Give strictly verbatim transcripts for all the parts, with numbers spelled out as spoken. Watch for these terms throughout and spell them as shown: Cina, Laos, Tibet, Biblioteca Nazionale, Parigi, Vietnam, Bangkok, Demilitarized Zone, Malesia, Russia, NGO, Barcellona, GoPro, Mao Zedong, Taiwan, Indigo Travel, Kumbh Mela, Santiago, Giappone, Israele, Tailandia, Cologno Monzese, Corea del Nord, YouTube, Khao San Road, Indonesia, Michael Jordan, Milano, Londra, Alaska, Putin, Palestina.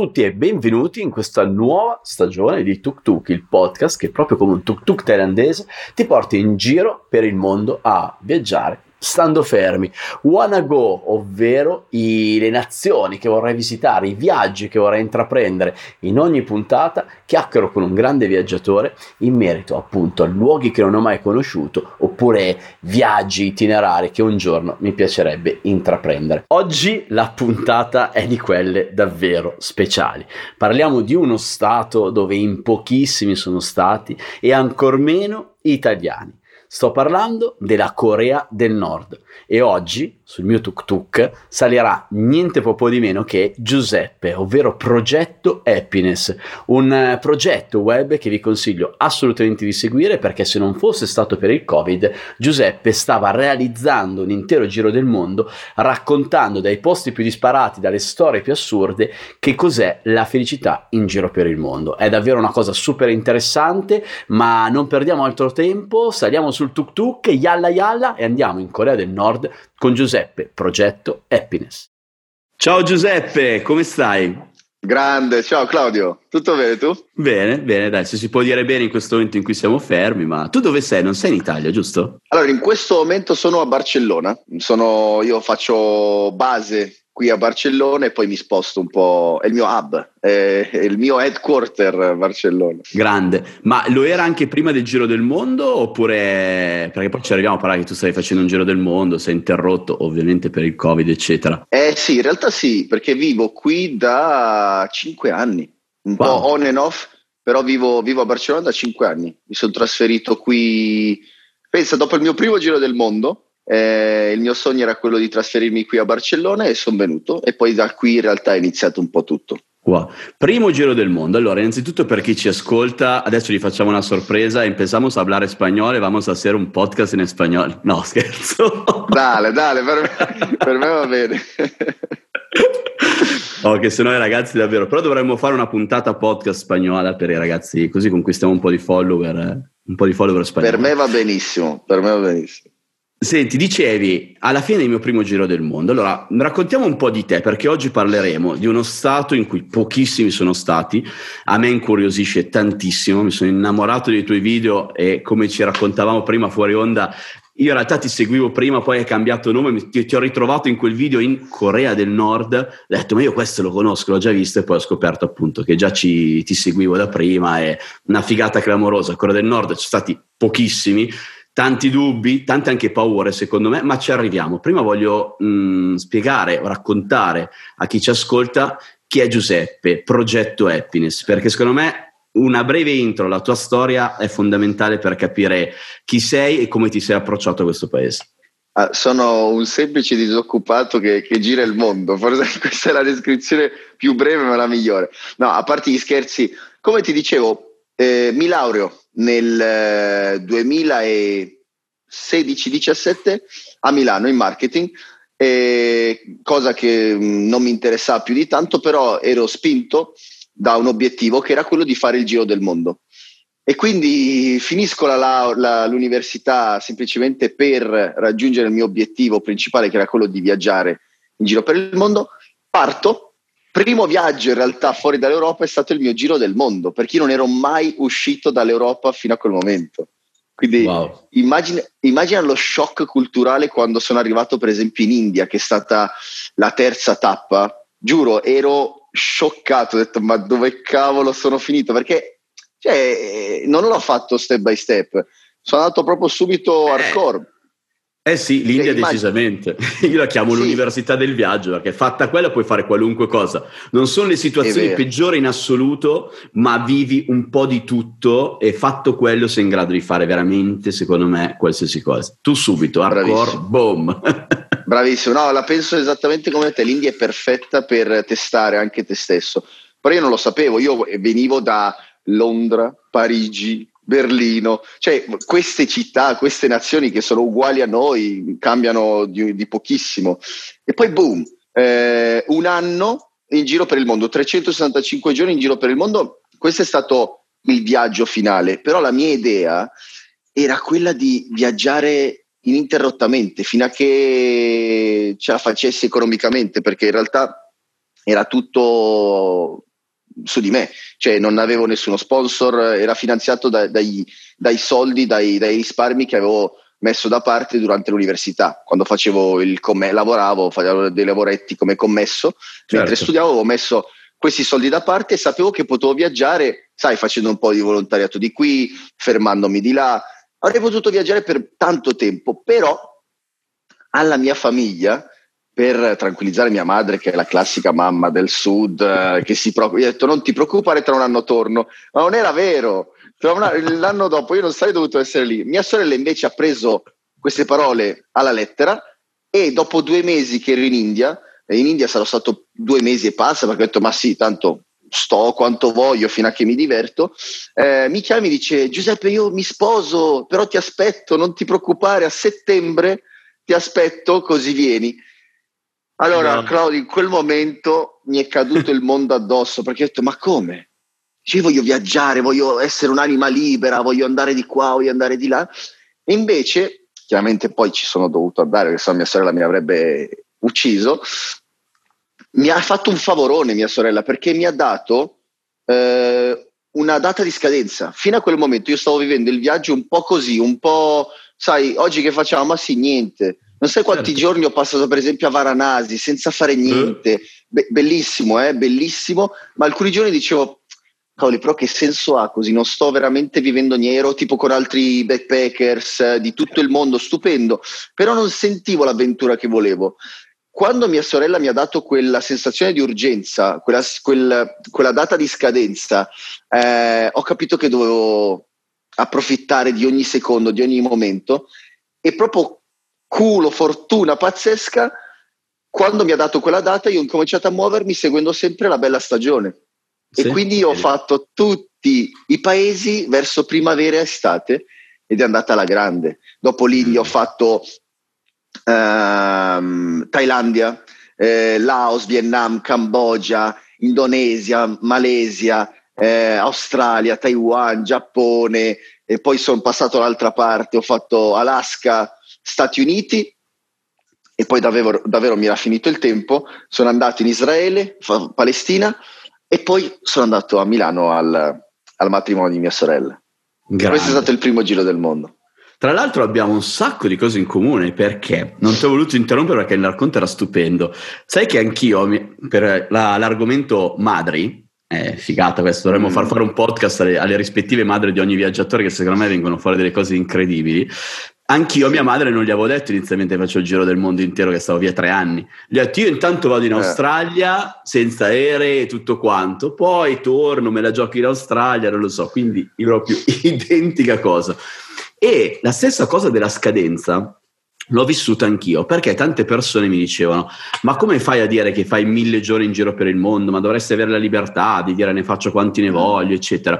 Tutti e benvenuti in questa nuova stagione di Tuk Tuk, il podcast che proprio come un tuk tuk thailandese ti porta in giro per il mondo a viaggiare stando fermi. Wanna go, ovvero i, le nazioni che vorrei visitare, i viaggi che vorrei intraprendere. In ogni puntata chiacchiero con un grande viaggiatore in merito appunto a luoghi che non ho mai conosciuto oppure viaggi itinerari che un giorno mi piacerebbe intraprendere. Oggi la puntata è di quelle davvero speciali. Parliamo di uno stato dove in pochissimi sono stati e ancor meno italiani. Sto parlando della Corea del Nord e oggi sul mio tuk tuk salirà niente po' di meno che Giuseppe, ovvero Progetto Happiness, un progetto web che vi consiglio assolutamente di seguire perché se non fosse stato per il Covid, Giuseppe stava realizzando un intero giro del mondo raccontando dai posti più disparati, dalle storie più assurde, che cos'è la felicità in giro per il mondo. È davvero una cosa super interessante, ma non perdiamo altro tempo, saliamo sul tuk tuk, yalla yalla, e andiamo in Corea del Nord con Giuseppe, Progetto Happiness. Ciao Giuseppe, come stai? Grande, ciao Claudio, tutto bene tu? Bene, bene, dai, se si può dire bene in questo momento in cui siamo fermi, ma tu dove sei? Non sei in Italia, giusto? Allora, in questo momento sono a Barcellona, sono, io faccio base qui a Barcellona e poi mi sposto un po', è il mio hub, è il mio headquarter Barcellona. Grande, ma lo era anche prima del giro del mondo oppure, perché poi ci arriviamo a parlare che tu stai facendo un giro del mondo, sei interrotto ovviamente per il Covid eccetera. Eh sì, in realtà sì, perché vivo qui da cinque anni, un wow. po' on and off, però vivo, vivo a Barcellona da cinque anni, mi sono trasferito qui, pensa dopo il mio primo giro del mondo. Eh, il mio sogno era quello di trasferirmi qui a Barcellona e sono venuto e poi da qui in realtà è iniziato un po' tutto. Wow. Primo giro del mondo. Allora, innanzitutto per chi ci ascolta, adesso gli facciamo una sorpresa. Empezamos a hablar español e vamos a hacer un podcast in spagnolo. No, scherzo. Dale, dale, per me, per me va bene. Oh, che se no i ragazzi davvero, però dovremmo fare una puntata podcast spagnola per i ragazzi, così conquistiamo un po' di follower, eh? Un po' di follower spagnoli. Per me va benissimo, per me va benissimo. Senti, dicevi, alla fine del mio primo giro del mondo, allora raccontiamo un po' di te perché oggi parleremo di uno stato in cui pochissimi sono stati, a me incuriosisce tantissimo, mi sono innamorato dei tuoi video e come ci raccontavamo prima fuori onda, io in realtà ti seguivo prima, poi hai cambiato nome, ti, ti ho ritrovato in quel video in Corea del Nord, ho detto ma io questo lo conosco, l'ho già visto e poi ho scoperto appunto che già ci, ti seguivo da prima, è una figata clamorosa, Corea del Nord ci sono stati pochissimi, tanti dubbi, tante anche paure secondo me, ma ci arriviamo. Prima voglio mh, spiegare, raccontare a chi ci ascolta chi è Giuseppe, Progetto Happiness, perché secondo me una breve intro, la tua storia è fondamentale per capire chi sei e come ti sei approcciato a questo paese. Ah, sono un semplice disoccupato che, che gira il mondo, forse questa è la descrizione più breve ma la migliore. No, a parte gli scherzi, come ti dicevo, Eh, mi laureo nel duemilasedici diciassette a Milano in marketing, eh, cosa che non mi interessava più di tanto, però ero spinto da un obiettivo che era quello di fare il giro del mondo. E quindi finisco la, la, la, l'università semplicemente per raggiungere il mio obiettivo principale, che era quello di viaggiare in giro per il mondo, parto. Primo viaggio in realtà fuori dall'Europa è stato il mio giro del mondo, perché io non ero mai uscito dall'Europa fino a quel momento. Quindi wow. immagina, immagina lo shock culturale quando sono arrivato per esempio in India, che è stata la terza tappa. Giuro, ero scioccato, ho detto ma dove cavolo sono finito? Perché cioè, non l'ho fatto step by step, sono andato proprio subito hardcore. Eh sì, l'India decisamente, io la chiamo sì. l'università del viaggio perché fatta quella puoi fare qualunque cosa, non sono le situazioni peggiori in assoluto ma vivi un po' di tutto e fatto quello sei in grado di fare veramente secondo me qualsiasi cosa, tu subito, hardcore, boom. Bravissimo, no la penso esattamente come te, l'India è perfetta per testare anche te stesso, però io non lo sapevo, io venivo da Londra, Parigi, Berlino, cioè queste città, queste nazioni che sono uguali a noi, cambiano di, di pochissimo. E poi boom, eh, un anno in giro per il mondo, trecentosessantacinque giorni in giro per il mondo, questo è stato il viaggio finale, però la mia idea era quella di viaggiare ininterrottamente fino a che ce la facessi economicamente, perché in realtà era tutto su di me, cioè non avevo nessuno sponsor, era finanziato da, dai, dai soldi, dai, dai risparmi che avevo messo da parte durante l'università, quando facevo il comm- lavoravo, facevo dei lavoretti come commesso, certo. Mentre studiavo avevo messo questi soldi da parte e sapevo che potevo viaggiare, sai, facendo un po' di volontariato di qui, fermandomi di là, avrei potuto viaggiare per tanto tempo, però alla mia famiglia, per tranquillizzare mia madre, che è la classica mamma del sud, eh, che si preoccupa, gli ho detto non ti preoccupare, tra un anno torno, ma non era vero, tra una, l'anno dopo io non sarei dovuto essere lì. Mia sorella invece ha preso queste parole alla lettera e dopo due mesi che ero in India, e in India sarò stato due mesi e passa, perché ho detto ma sì, tanto sto quanto voglio fino a che mi diverto, eh, mi chiama e mi dice Giuseppe io mi sposo, però ti aspetto, non ti preoccupare, a settembre ti aspetto così vieni. Allora, no. Claudio, in quel momento mi è caduto il mondo addosso, perché ho detto, ma come? Cioè, voglio viaggiare, voglio essere un'anima libera, voglio andare di qua, voglio andare di là. E invece, chiaramente poi ci sono dovuto andare, perché se no mia sorella mi avrebbe ucciso. Mi ha fatto un favorone mia sorella, perché mi ha dato eh, una data di scadenza. Fino a quel momento io stavo vivendo il viaggio un po' così, un po', sai, oggi che facciamo? Ma sì, niente. Non sai quanti certo. giorni ho passato per esempio a Varanasi senza fare niente, Be- bellissimo, eh? bellissimo, ma alcuni giorni dicevo, cavoli, però che senso ha così, non sto veramente vivendo niente, tipo con altri backpackers eh, di tutto il mondo, stupendo, però non sentivo l'avventura che volevo. Quando mia sorella mi ha dato quella sensazione di urgenza, quella, quel, quella data di scadenza, eh, ho capito che dovevo approfittare di ogni secondo, di ogni momento, e proprio culo, fortuna pazzesca, quando mi ha dato quella data io ho incominciato a muovermi seguendo sempre la bella stagione, sì, e quindi ho fatto tutti i paesi verso primavera e estate ed è andata alla grande. Dopo l'India ho fatto ehm, Thailandia, eh, Laos, Vietnam, Cambogia, Indonesia, Malesia, eh, Australia, Taiwan, Giappone, e poi sono passato all'altra parte, ho fatto Alaska, Stati Uniti, e poi davvero, davvero mi era finito il tempo, sono andato in Israele, fa, Palestina, e poi sono andato a Milano al, al matrimonio di mia sorella. Grande. Questo è stato il primo giro del mondo. Tra l'altro abbiamo un sacco di cose in comune, perché non ti ho voluto interrompere perché il racconto era stupendo. Sai che anch'io, per la, l'argomento madri, eh, figata questo, dovremmo mm. far fare un podcast alle, alle rispettive madri di ogni viaggiatore, che secondo me vengono fuori delle cose incredibili. Anch'io a mia madre non gli avevo detto inizialmente faccio il giro del mondo intero, che stavo via tre anni. Gli ho detto io intanto vado in Australia senza aerei e tutto quanto, poi torno, me la gioco in Australia, non lo so, quindi proprio identica cosa. E la stessa cosa della scadenza l'ho vissuta anch'io, perché tante persone mi dicevano ma come fai a dire che fai mille giorni in giro per il mondo, ma dovresti avere la libertà di dire ne faccio quanti ne voglio eccetera.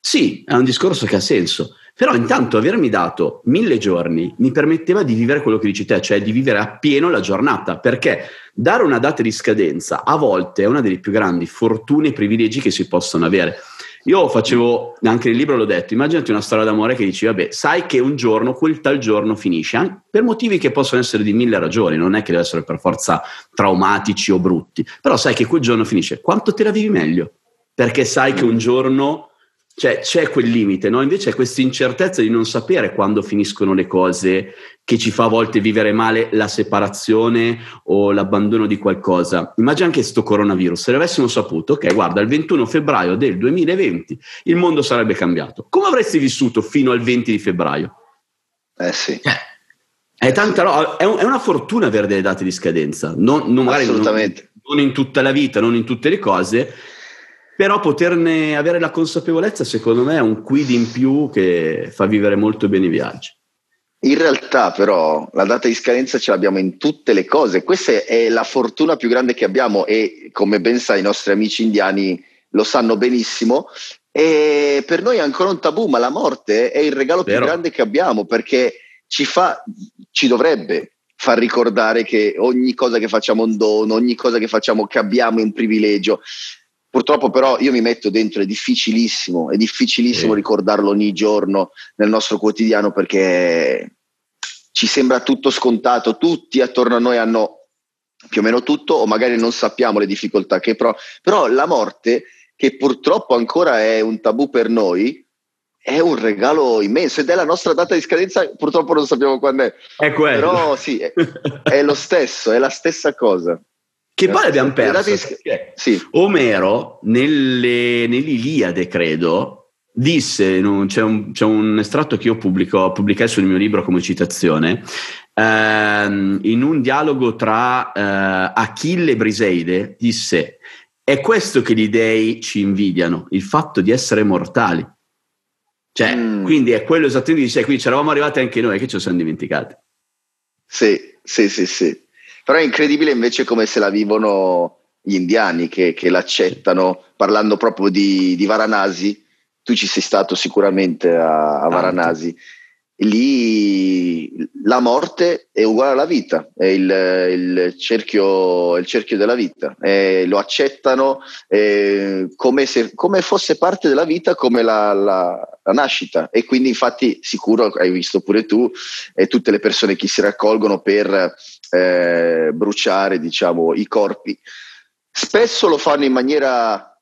Sì, è un discorso che ha senso, però intanto avermi dato mille giorni mi permetteva di vivere quello che dici te, cioè di vivere appieno la giornata, perché dare una data di scadenza a volte è una delle più grandi fortune e privilegi che si possono avere. Io facevo, anche nel libro l'ho detto, immaginati una storia d'amore che dici vabbè, sai che un giorno, quel tal giorno finisce, per motivi che possono essere di mille ragioni, non è che devono essere per forza traumatici o brutti, però sai che quel giorno finisce, quanto te la vivi meglio? Perché sai che un giorno... Cioè c'è quel limite, no? Invece è questa incertezza di non sapere quando finiscono le cose che ci fa a volte vivere male la separazione o l'abbandono di qualcosa. Immagina anche sto coronavirus, se l'avessimo saputo, ok, guarda, il ventuno febbraio del duemilaventi il mondo sarebbe cambiato. Come avresti vissuto fino al venti di febbraio? Eh sì. È tanta roba, è una fortuna avere delle date di scadenza. Non, non magari assolutamente. Non, non in tutta la vita, non in tutte le cose, però poterne avere la consapevolezza secondo me è un quid in più che fa vivere molto bene i viaggi. In realtà però la data di scadenza ce l'abbiamo in tutte le cose, questa è la fortuna più grande che abbiamo e come ben sai i nostri amici indiani lo sanno benissimo, e per noi è ancora un tabù, ma la morte è il regalo Vero. più grande che abbiamo, perché ci fa, ci dovrebbe far ricordare che ogni cosa che facciamo è un dono, ogni cosa che facciamo che abbiamo è un privilegio. Purtroppo però io mi metto dentro, è difficilissimo, è difficilissimo eh. ricordarlo ogni giorno nel nostro quotidiano, perché ci sembra tutto scontato, tutti attorno a noi hanno più o meno tutto o magari non sappiamo le difficoltà che però, però la morte che purtroppo ancora è un tabù per noi, è un regalo immenso ed è la nostra data di scadenza, purtroppo non sappiamo quando è, è quello. Però sì, è, è lo stesso, è la stessa cosa. Che poi abbiamo perso, perché sì. Omero nelle, nell'Iliade, credo, disse, un, c'è, un, c'è un estratto che io pubblico, pubblicai sul mio libro come citazione, ehm, in un dialogo tra eh, Achille e Briseide, disse: è questo che gli dei ci invidiano, il fatto di essere mortali. Cioè, mm. quindi è quello esattamente, dice, quindi ci eravamo arrivati anche noi, che ce lo siamo dimenticati. Sì, sì, sì, sì. Però è incredibile invece come se la vivono gli indiani che, che l'accettano, parlando proprio di, di Varanasi. Tu ci sei stato sicuramente a, a Varanasi. Lì la morte è uguale alla vita, è il, il, cerchio, il cerchio della vita, eh, lo accettano eh, come, se, come fosse parte della vita, come la, la, la nascita. E quindi infatti sicuro hai visto pure tu e tutte le persone che si raccolgono per eh, bruciare, diciamo, i corpi. Spesso lo fanno in maniera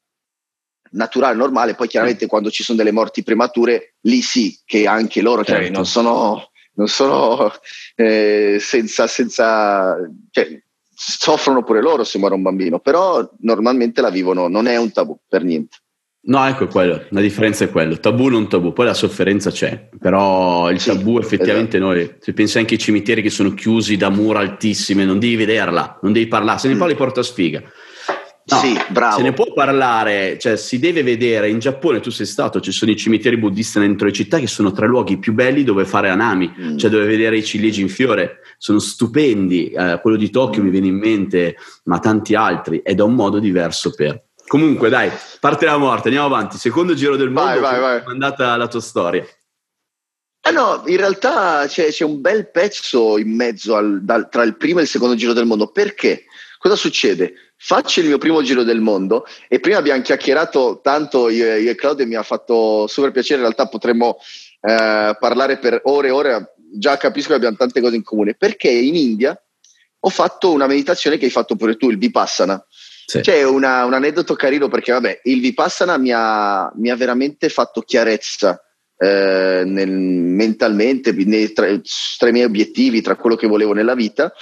naturale, normale, poi chiaramente quando ci sono delle morti premature, lì sì che anche loro, certo, non sono, non sono eh, senza, senza cioè, soffrono pure loro se muore un bambino, però normalmente la vivono, non è un tabù per niente. No, ecco quello, la differenza è quello, tabù non tabù, poi la sofferenza c'è, però il sì, tabù effettivamente, esatto. Noi, se pensi anche ai cimiteri che sono chiusi da mura altissime, non devi vederla, non devi parlare, se ne parli porta sfiga. No, sì, bravo. Se ne può parlare, cioè si deve vedere. In Giappone tu sei stato, ci sono i cimiteri buddisti dentro le città che sono tra i luoghi più belli dove fare hanami, mm. cioè dove vedere i ciliegi in fiore, sono stupendi, eh, quello di Tokyo mm. mi viene in mente, ma tanti altri, ed è un modo diverso per... Comunque dai, parte la morte, andiamo avanti, secondo giro del mondo, vai, vai, vai. È andata la tua storia? Eh no, in realtà c'è, c'è un bel pezzo in mezzo al, dal, tra il primo e il secondo giro del mondo, perché? Cosa succede? Faccio il mio primo giro del mondo e prima abbiamo chiacchierato tanto io, io e Claudio, mi ha fatto super piacere, in realtà potremmo eh, parlare per ore e ore, già capisco che abbiamo tante cose in comune, perché in India ho fatto una meditazione che hai fatto pure tu, il Vipassana. Sì. C'è una, un aneddoto carino perché vabbè, il Vipassana mi ha, mi ha veramente fatto chiarezza eh, nel, mentalmente nei, tra, tra i miei obiettivi, tra quello che volevo nella vita.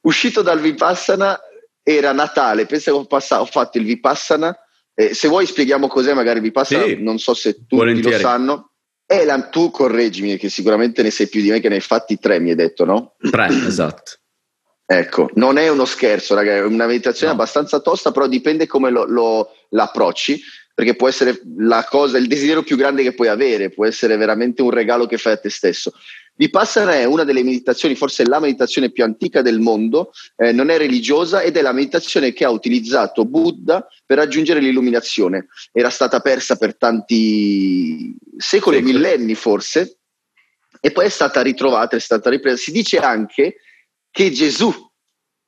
Uscito dal Vipassana era Natale, penso che ho, passato, ho fatto il Vipassana, eh, se vuoi spieghiamo cos'è magari il Vipassana, sì, non so se tutti volentieri lo sanno, e la, tu correggimi che sicuramente ne sei più di me che ne hai fatti tre, mi hai detto, no? Tre, esatto. Ecco, non è uno scherzo ragazzi, è una meditazione no. abbastanza tosta, però dipende come lo, lo, l'approcci, perché può essere la cosa, il desiderio più grande che puoi avere, può essere veramente un regalo che fai a te stesso. Vipassana è una delle meditazioni, forse la meditazione più antica del mondo, eh, non è religiosa ed è la meditazione che ha utilizzato Buddha per raggiungere l'illuminazione. Era stata persa per tanti secoli e sì, millenni forse, e poi è stata ritrovata, è stata ripresa. Si dice anche che Gesù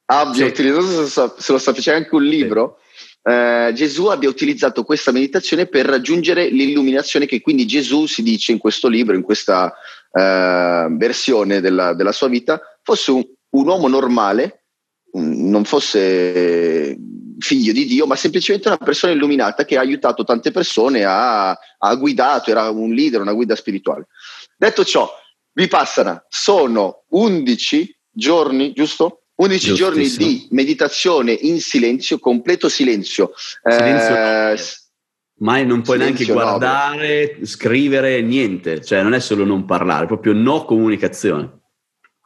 abbia sì. utilizzato, se lo sapete, c'è anche un libro, eh, Gesù abbia utilizzato questa meditazione per raggiungere l'illuminazione, che quindi Gesù, si dice in questo libro, in questa... Uh, versione della, della sua vita, fosse un, un uomo normale, un, non fosse figlio di Dio, ma semplicemente una persona illuminata che ha aiutato tante persone, ha, ha guidato, era un leader, una guida spirituale. Detto ciò, Vipassana sono undici giorni, giusto? undici giorni di meditazione in silenzio, completo silenzio. Silenzio eh, mai non puoi silenzio, neanche guardare, no, scrivere, niente, cioè non è solo non parlare, proprio no comunicazione.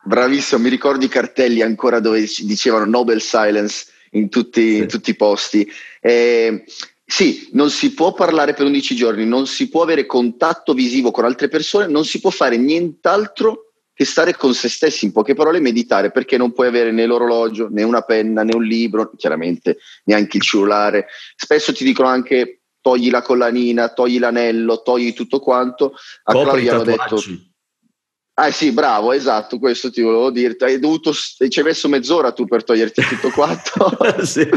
Bravissimo, mi ricordo i cartelli ancora dove dicevano Nobel Silence in tutti, sì. in tutti i posti. Eh, sì, non si può parlare per undici giorni, non si può avere contatto visivo con altre persone, non si può fare nient'altro che stare con se stessi, in poche parole meditare, perché non puoi avere né l'orologio, né una penna, né un libro, chiaramente neanche il cellulare. Spesso ti dicono anche togli la collanina, togli l'anello, togli tutto quanto. A Claudio hanno detto: ah sì, bravo, esatto, questo ti volevo dire. Hai dovuto, ci hai messo mezz'ora tu per toglierti tutto quanto. Sì.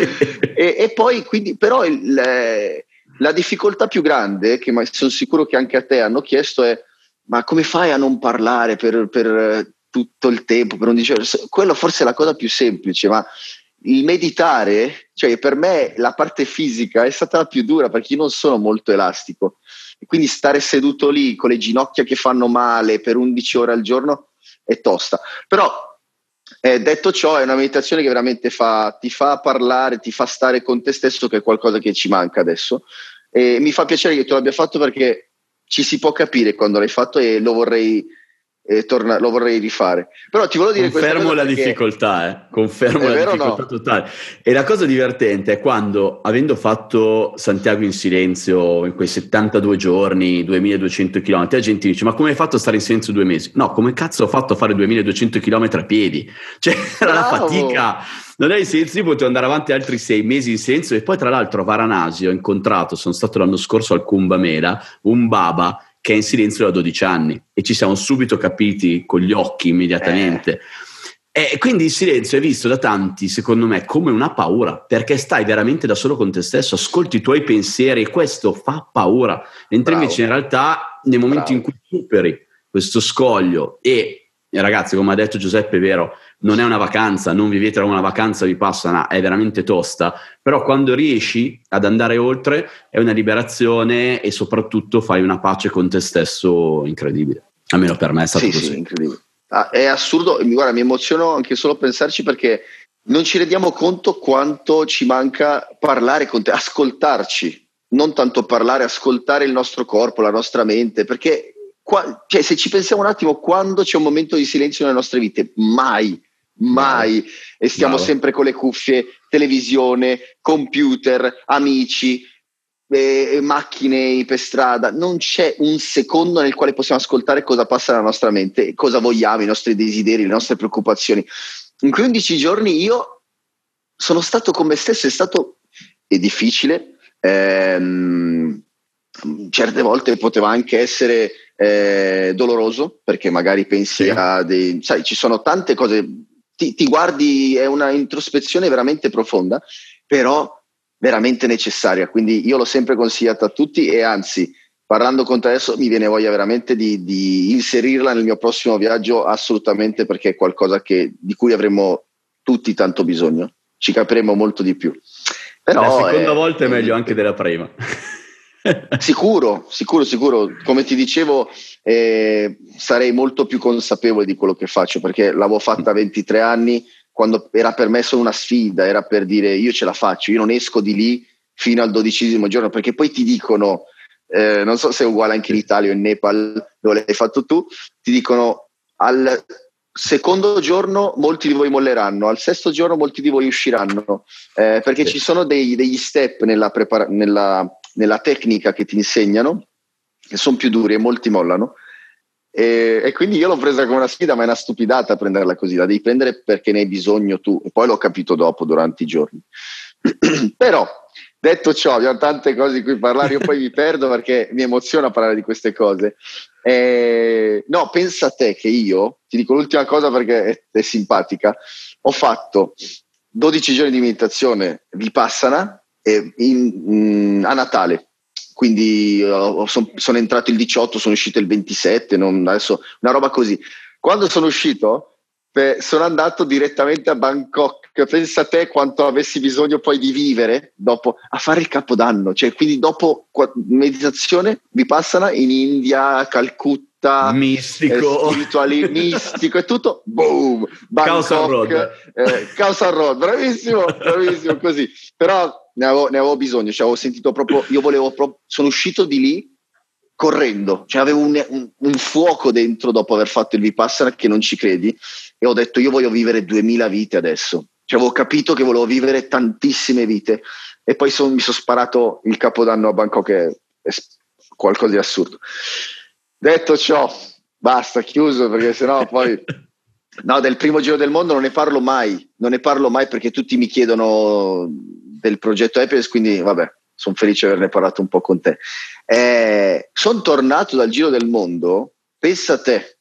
e, e poi quindi, però il, eh, la difficoltà più grande, che ma sono sicuro che anche a te hanno chiesto, è: ma come fai a non parlare per, per tutto il tempo, per undici ore? Quello forse è la cosa più semplice, ma il meditare, cioè per me la parte fisica è stata la più dura, perché io non sono molto elastico, e quindi stare seduto lì con le ginocchia che fanno male per undici ore al giorno è tosta. Però eh, detto ciò, è una meditazione che veramente fa, ti fa parlare, ti fa stare con te stesso, che è qualcosa che ci manca adesso, e mi fa piacere che tu l'abbia fatto, perché ci si può capire quando l'hai fatto, e lo vorrei E torna, lo vorrei rifare. Però ti volevo dire, confermo la perché... difficoltà eh. confermo la difficoltà no? totale. E la cosa divertente è quando, avendo fatto Santiago in silenzio in quei settantadue giorni, duemiladuecento chilometri, la gente dice: ma come hai fatto a stare in silenzio due mesi? No, come cazzo ho fatto a fare duemiladuecento chilometri a piedi? Cioè era la fatica. Non è in silenzio, potevo andare avanti altri sei mesi in silenzio. E poi tra l'altro a Varanasi ho incontrato, sono stato l'anno scorso al Kumbh Mela, un baba che è in silenzio da dodici anni, e ci siamo subito capiti con gli occhi immediatamente. Eh. E quindi il silenzio è visto da tanti, secondo me, come una paura, perché stai veramente da solo con te stesso, ascolti i tuoi pensieri, e questo fa paura. Mentre Bravo. invece in realtà nei momenti Bravo. in cui superi questo scoglio, e ragazzi, come ha detto Giuseppe, è vero, non è una vacanza, non vivete una vacanza Vipassana, è veramente tosta, però quando riesci ad andare oltre è una liberazione, e soprattutto fai una pace con te stesso incredibile. Almeno per me è stato sì, così. Sì, incredibile. Ah, è assurdo, guarda, mi emoziono anche solo pensarci, perché non ci rendiamo conto quanto ci manca parlare con te, ascoltarci, non tanto parlare, ascoltare il nostro corpo, la nostra mente, perché qua, cioè, se ci pensiamo un attimo, quando c'è un momento di silenzio nelle nostre vite? Mai. Mai no. E stiamo no. sempre con le cuffie, televisione, computer, amici, eh, macchine per strada. Non c'è un secondo nel quale possiamo ascoltare cosa passa nella nostra mente, cosa vogliamo, i nostri desideri, le nostre preoccupazioni. In quindici giorni io sono stato con me stesso, è stato è difficile, ehm, certe volte poteva anche essere eh, doloroso, perché magari pensi sì. a dei, sai, ci sono tante cose, ti, ti guardi, è una introspezione veramente profonda, però veramente necessaria, quindi io l'ho sempre consigliata a tutti, e anzi, parlando con te adesso mi viene voglia veramente di, di inserirla nel mio prossimo viaggio, assolutamente, perché è qualcosa che, di cui avremo tutti tanto bisogno, ci capiremo molto di più. Però la seconda è, volta è meglio è, anche della prima. Sicuro, sicuro, sicuro. Come ti dicevo, eh, sarei molto più consapevole di quello che faccio, perché l'avevo fatta a ventitré anni, quando era per me solo una sfida, era per dire io ce la faccio, io non esco di lì fino al dodicesimo giorno, perché poi ti dicono, eh, non so se è uguale anche in Italia o in Nepal, dove l'hai fatto tu, ti dicono al secondo giorno molti di voi molleranno, al sesto giorno molti di voi usciranno, eh, perché sì. ci sono dei, degli step nella preparazione, nella nella tecnica che ti insegnano, che sono più duri e molti mollano, e, e quindi io l'ho presa come una sfida, ma è una stupidata prenderla così, la devi prendere perché ne hai bisogno tu, e poi l'ho capito dopo durante i giorni. Però detto ciò, abbiamo tante cose di cui parlare, io poi mi perdo perché mi emoziona parlare di queste cose. E, no, pensa a te che io ti dico l'ultima cosa perché è, è simpatica, ho fatto dodici giorni di meditazione Vipassana In, in, a Natale, quindi uh, son, sono entrato il diciotto, sono uscito il ventisette, non, adesso, una roba così. Quando sono uscito beh, sono andato direttamente a Bangkok, pensa a te quanto avessi bisogno poi di vivere dopo, a fare il Capodanno, cioè quindi dopo meditazione Vipassana in India, Calcutta, mistico, eh, spirituali, mistico e tutto, boom, Bangkok, Khao San Road, eh, bravissimo, bravissimo così. Però Ne avevo, ne avevo bisogno, cioè avevo sentito proprio, io volevo proprio, sono uscito di lì correndo, cioè avevo un, un, un fuoco dentro dopo aver fatto il Vipassana che non ci credi, e ho detto io voglio vivere duemila vite adesso, cioè avevo capito che volevo vivere tantissime vite, e poi son, mi sono sparato il Capodanno a Bangkok, che è, è qualcosa di assurdo. Detto ciò, basta, chiuso, perché sennò poi... No, del primo giro del mondo non ne parlo mai, non ne parlo mai perché tutti mi chiedono del progetto Happiness, quindi vabbè, sono felice di averne parlato un po' con te. Eh, sono tornato dal giro del mondo, pensa a te,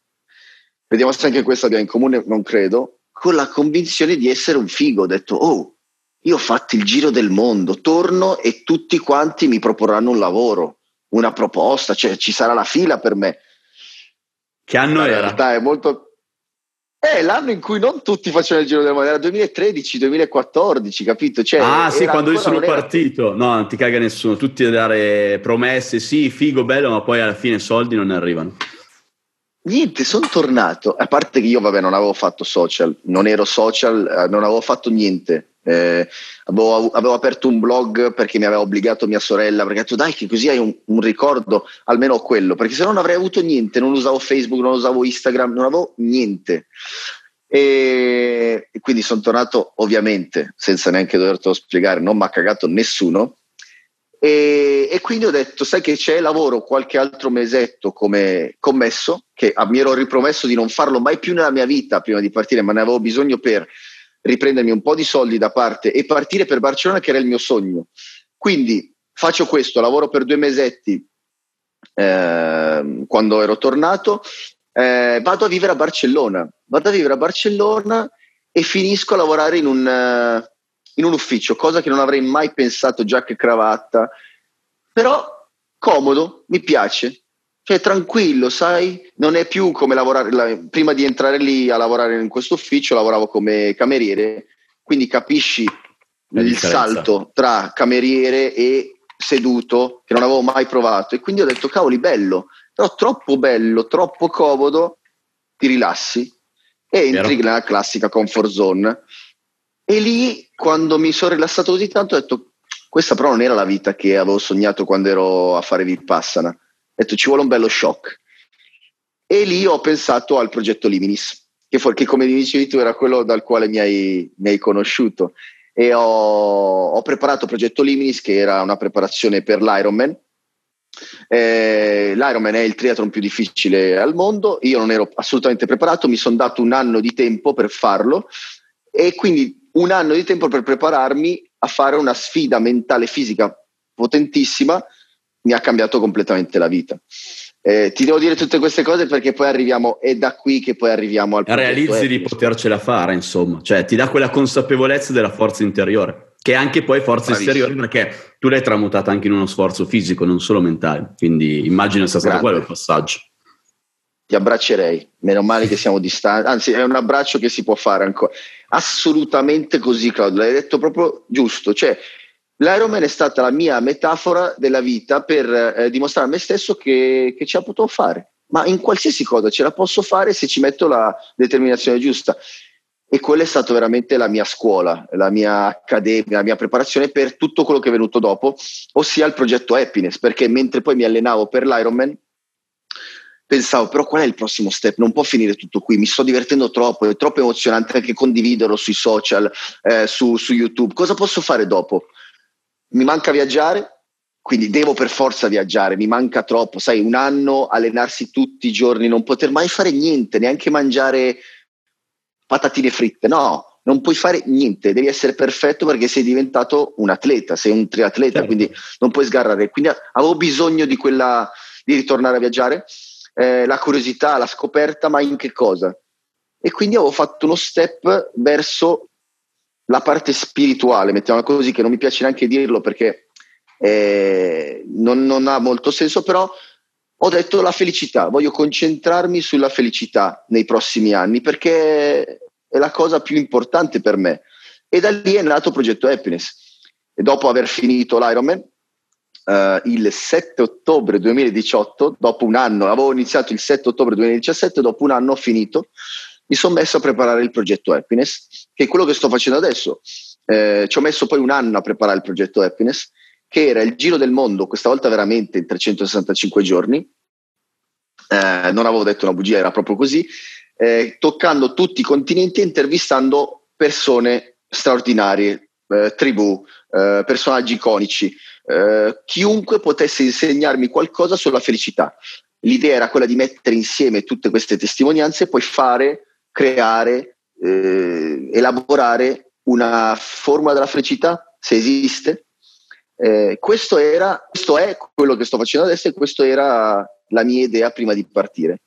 vediamo se anche questa abbiamo in comune, non credo, con la convinzione di essere un figo, ho detto oh, io ho fatto il giro del mondo, torno e tutti quanti mi proporranno un lavoro, una proposta, cioè ci sarà la fila per me. Che anno era? In realtà è molto... È eh, l'anno in cui non tutti facevano il giro del mondo, era duemilatredici duemilaquattordici, capito? Cioè, ah sì, quando io sono era... partito, no, non ti caga nessuno, tutti a dare promesse, sì, figo, bello, ma poi alla fine soldi non ne arrivano. Niente, sono tornato, a parte che io, vabbè, non avevo fatto social, non ero social, non avevo fatto niente. Eh, avevo, avevo aperto un blog perché mi aveva obbligato mia sorella, perché ha detto dai che così hai un, un ricordo, almeno quello, perché se no non avrei avuto niente, non usavo Facebook, non usavo Instagram, non avevo niente, e, e quindi sono tornato ovviamente senza neanche dovertelo spiegare, non mi ha cagato nessuno, e, e quindi ho detto sai che c'è, lavoro qualche altro mesetto come commesso, che mi ero ripromesso di non farlo mai più nella mia vita prima di partire, ma ne avevo bisogno per riprendermi un po' di soldi da parte e partire per Barcellona, che era il mio sogno. Quindi faccio questo, lavoro per due mesetti eh, quando ero tornato, eh, vado a vivere a Barcellona, vado a vivere a Barcellona e finisco a lavorare in un, in un ufficio, cosa che non avrei mai pensato, giacca e cravatta, però comodo, mi piace. Cioè tranquillo, sai, non è più come lavorare, la, prima di entrare lì a lavorare in questo ufficio lavoravo come cameriere, quindi capisci il salto tra cameriere e seduto che non avevo mai provato, e quindi ho detto cavoli bello, però troppo bello, troppo comodo, ti rilassi e entri Vero. nella classica comfort zone, e lì quando mi sono rilassato così tanto ho detto questa però non era la vita che avevo sognato quando ero a fare Vipassana. Ho detto ci vuole un bello shock, e lì ho pensato al progetto Liminis, che, for- che come dicevi tu era quello dal quale mi hai, mi hai conosciuto, e ho, ho preparato il progetto Liminis, che era una preparazione per l'Ironman. Eh, l'Ironman è il triathlon più difficile al mondo, io non ero assolutamente preparato, mi sono dato un anno di tempo per farlo, e quindi un anno di tempo per prepararmi a fare una sfida mentale e fisica potentissima. Mi ha cambiato completamente la vita. Eh, ti devo dire tutte queste cose perché poi arriviamo, è da qui che poi arriviamo al realizzi di potercela fare, insomma, cioè ti dà quella consapevolezza della forza interiore, che è anche poi forza Bravissimo. Esteriore, perché tu l'hai tramutata anche in uno sforzo fisico, non solo mentale, quindi immagino sia stato Grande. quello il passaggio. Ti abbraccerei, meno male che siamo distanti, anzi è un abbraccio che si può fare ancora. Assolutamente così, Claudio, l'hai detto proprio giusto, cioè l'Ironman è stata la mia metafora della vita per eh, dimostrare a me stesso che, che ce la potevo fare, ma in qualsiasi cosa ce la posso fare se ci metto la determinazione giusta, e quella è stata veramente la mia scuola, la mia accademia, la mia preparazione per tutto quello che è venuto dopo, ossia il progetto Happiness, perché mentre poi mi allenavo per l'Ironman pensavo però qual è il prossimo step, non può finire tutto qui, mi sto divertendo troppo, è troppo emozionante anche condividerlo sui social, eh, su, su YouTube, cosa posso fare dopo? Mi manca viaggiare, quindi devo per forza viaggiare, mi manca troppo, sai, un anno allenarsi tutti i giorni, non poter mai fare niente, neanche mangiare patatine fritte, no, non puoi fare niente, devi essere perfetto perché sei diventato un atleta, sei un triatleta, certo. Quindi non puoi sgarrare, quindi avevo bisogno di quella, di ritornare a viaggiare, eh, la curiosità, la scoperta, ma in che cosa? E quindi avevo fatto uno step verso la parte spirituale, mettiamola così, che non mi piace neanche dirlo perché eh, non, non ha molto senso, però ho detto la felicità, voglio concentrarmi sulla felicità nei prossimi anni perché è la cosa più importante per me, e da lì è nato il progetto Happiness. E dopo aver finito l'Ironman eh, il sette ottobre duemiladiciotto, dopo un anno, avevo iniziato il sette ottobre duemiladiciassette, dopo un anno ho finito, mi sono messo a preparare il progetto Happiness, che è quello che sto facendo adesso. Eh, ci ho messo poi un anno a preparare il progetto Happiness, che era il giro del mondo, questa volta veramente in trecentosessantacinque giorni, eh, non avevo detto una bugia, era proprio così, eh, toccando tutti i continenti e intervistando persone straordinarie, eh, tribù, eh, personaggi iconici, eh, chiunque potesse insegnarmi qualcosa sulla felicità. L'idea era quella di mettere insieme tutte queste testimonianze e poi fare, creare, eh, elaborare una forma della felicità, se esiste. Eh, questo era, questo è quello che sto facendo adesso, e questa era la mia idea prima di partire.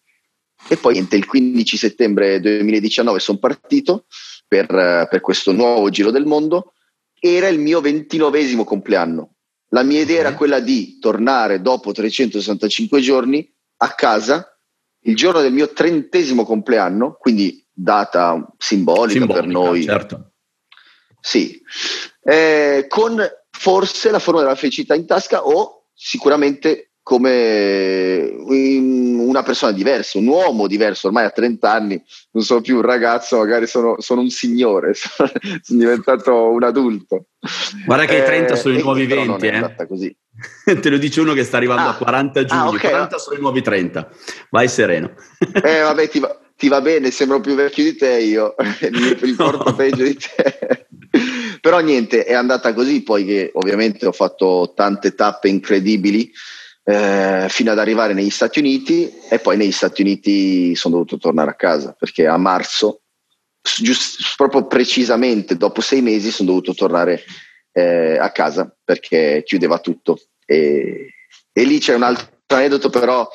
E poi niente, il quindici settembre duemiladiciannove sono partito per, per questo nuovo giro del mondo. Era il mio ventinovesimo compleanno. La mia idea era quella di tornare dopo trecentosessantacinque giorni a casa il giorno del mio trentesimo compleanno, quindi data simbolica, simbolica per noi. Certo. Sì. Eh, con forse la forma della felicità in tasca o sicuramente come una persona diversa, un uomo diverso, ormai a trenta anni non sono più un ragazzo, magari sono, sono un signore, sono, sono diventato un adulto. Guarda che i trenta eh, sono i nuovi venti, eh. Così. Te lo dice uno che sta arrivando ah, a quaranta giugno, ah, okay, quaranta no. Sono i nuovi trenta, vai sereno. Eh vabbè, ti va, ti va bene, sembro più vecchio di te io, mi, mi porto no. peggio di te. Però niente, è andata così, poi che ovviamente ho fatto tante tappe incredibili, Eh, fino ad arrivare negli Stati Uniti, e poi negli Stati Uniti sono dovuto tornare a casa perché a marzo, giusto, proprio precisamente dopo sei mesi, sono dovuto tornare eh, a casa perché chiudeva tutto. E, e lì c'è un altro aneddoto, però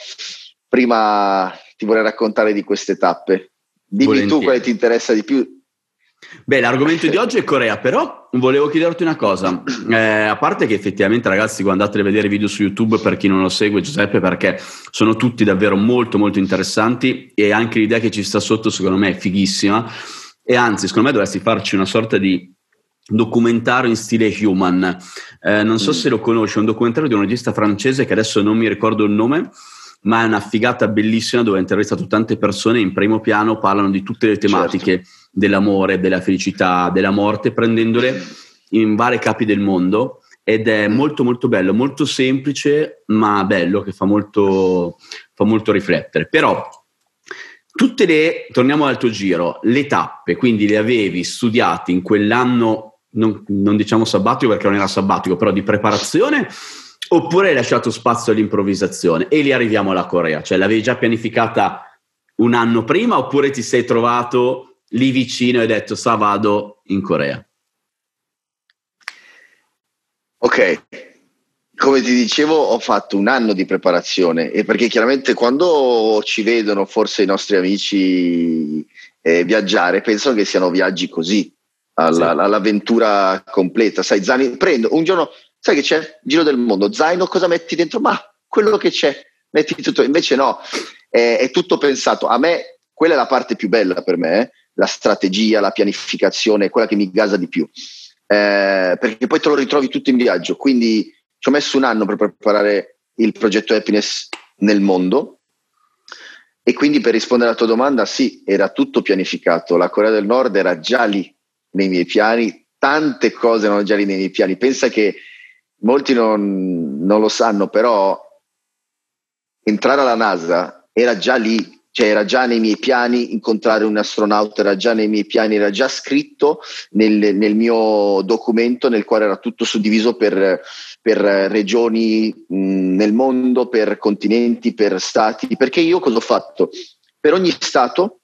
prima ti vorrei raccontare di queste tappe. Dimmi Volentieri. Tu quale ti interessa di più. Beh, l'argomento di oggi è Corea, però volevo chiederti una cosa, eh, a parte che effettivamente ragazzi guardateli a vedere i video su YouTube per chi non lo segue, Giuseppe, perché sono tutti davvero molto molto interessanti e anche l'idea che ci sta sotto secondo me è fighissima, e anzi secondo me dovresti farci una sorta di documentario in stile Human, eh, non so mm. se lo conosci, è un documentario di un regista francese che adesso non mi ricordo il nome, ma è una figata bellissima dove ha intervistato tante persone, in primo piano parlano di tutte le tematiche, certo, dell'amore, della felicità, della morte, prendendole in vari capi del mondo, ed è molto molto bello, molto semplice ma bello, che fa molto, fa molto riflettere. Però tutte le, torniamo al tuo giro, le tappe, quindi le avevi studiate in quell'anno, non, non diciamo sabbatico perché non era sabbatico, però di preparazione, oppure hai lasciato spazio all'improvvisazione? E lì arriviamo alla Corea, cioè l'avevi già pianificata un anno prima oppure ti sei trovato lì vicino e hai detto sa vado in Corea? Ok, come ti dicevo ho fatto un anno di preparazione, e perché chiaramente quando ci vedono forse i nostri amici eh, viaggiare pensano che siano viaggi così, alla, sì, all'avventura completa, sai, zaino, prendo un giorno... Sai che c'è? Giro del mondo, zaino, cosa metti dentro? Ma quello che c'è, metti tutto. Invece no, è, è tutto pensato. A me quella è la parte più bella per me, eh? La strategia, la pianificazione, è quella che mi gasa di più, eh, perché poi te lo ritrovi tutto in viaggio. Quindi ci ho messo un anno per preparare il progetto Happiness nel mondo, e quindi per rispondere alla tua domanda, sì, era tutto pianificato. La Corea del Nord era già lì nei miei piani, tante cose erano già lì nei miei piani. Pensa che molti non, non lo sanno, però entrare alla NASA era già lì, cioè era già nei miei piani, incontrare un astronauta era già nei miei piani, era già scritto nel, nel mio documento, nel quale era tutto suddiviso per, per regioni mh, nel mondo, per continenti, per stati, perché io cosa ho fatto? Per ogni stato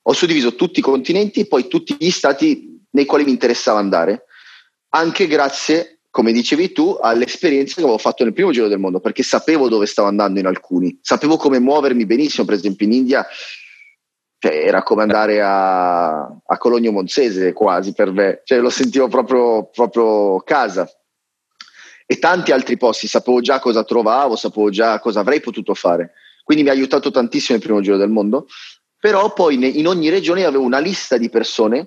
ho suddiviso tutti i continenti e poi tutti gli stati nei quali mi interessava andare, anche grazie, come dicevi tu, all'esperienza che avevo fatto nel primo giro del mondo, perché sapevo dove stavo andando in alcuni, sapevo come muovermi benissimo. Per esempio in India, cioè, era come andare a, a Cologno Monzese quasi per me, cioè, lo sentivo proprio, proprio casa, e tanti altri posti, sapevo già cosa trovavo, sapevo già cosa avrei potuto fare, quindi mi ha aiutato tantissimo il primo giro del mondo. Però poi in ogni regione avevo una lista di persone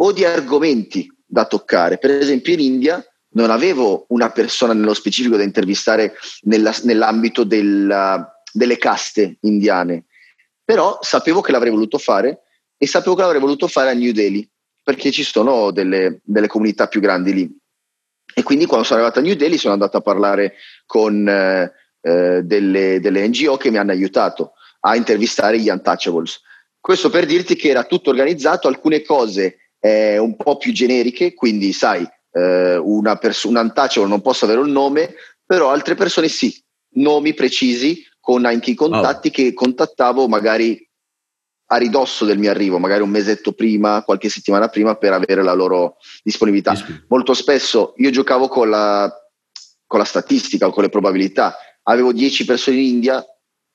o di argomenti da toccare. Per esempio in India non avevo una persona nello specifico da intervistare nella, nell'ambito del, delle caste indiane, però sapevo che l'avrei voluto fare, e sapevo che l'avrei voluto fare a New Delhi, perché ci sono delle, delle comunità più grandi lì. E quindi quando sono arrivato a New Delhi sono andato a parlare con eh, delle, delle N G O che mi hanno aiutato a intervistare gli untouchables. Questo per dirti che era tutto organizzato, alcune cose eh, un po' più generiche, quindi sai, una persona, un untouchable non posso avere un nome, però altre persone sì, nomi precisi, con anche i contatti, oh, che contattavo magari a ridosso del mio arrivo, magari un mesetto prima, qualche settimana prima, per avere la loro disponibilità. Sì. Molto spesso io giocavo con la, con la statistica o con le probabilità, avevo dieci persone in India,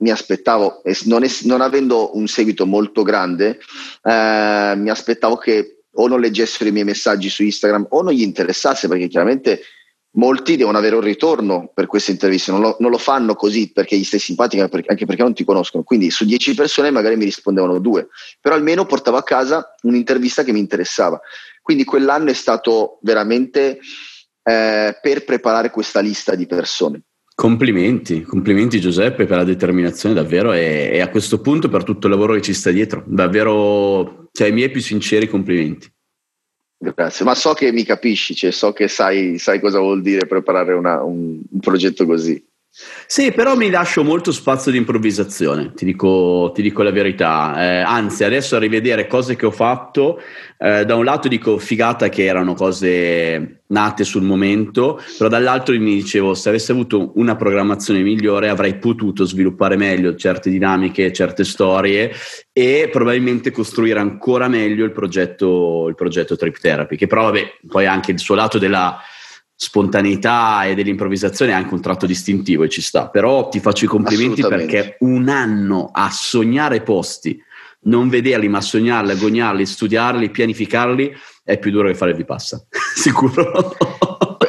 mi aspettavo, e non, es- non avendo un seguito molto grande, eh, mi aspettavo che o non leggessero i miei messaggi su Instagram o non gli interessasse, perché chiaramente molti devono avere un ritorno per queste interviste, non lo, non lo fanno così perché gli stai simpatica, anche perché non ti conoscono. Quindi su dieci persone magari mi rispondevano due, però almeno portavo a casa un'intervista che mi interessava. Quindi quell'anno è stato veramente eh, per preparare questa lista di persone. Complimenti, complimenti Giuseppe per la determinazione davvero, e, e a questo punto per tutto il lavoro che ci sta dietro, davvero, cioè, i miei più sinceri complimenti. Grazie, ma so che mi capisci, cioè, so che sai, sai cosa vuol dire preparare una, un, un progetto così. Sì, però mi lascio molto spazio di improvvisazione, ti dico, ti dico la verità, eh, anzi adesso a rivedere cose che ho fatto, eh, da un lato dico figata che erano cose nate sul momento, però dall'altro mi dicevo, se avessi avuto una programmazione migliore avrei potuto sviluppare meglio certe dinamiche, certe storie e probabilmente costruire ancora meglio il progetto, il progetto Trip Therapy, che però vabbè, poi anche il suo lato della spontaneità e dell'improvvisazione è anche un tratto distintivo e ci sta, però ti faccio i complimenti perché un anno a sognare posti, non vederli ma sognarli, agognarli, studiarli, pianificarli è più duro che fare il Vipassana sicuro.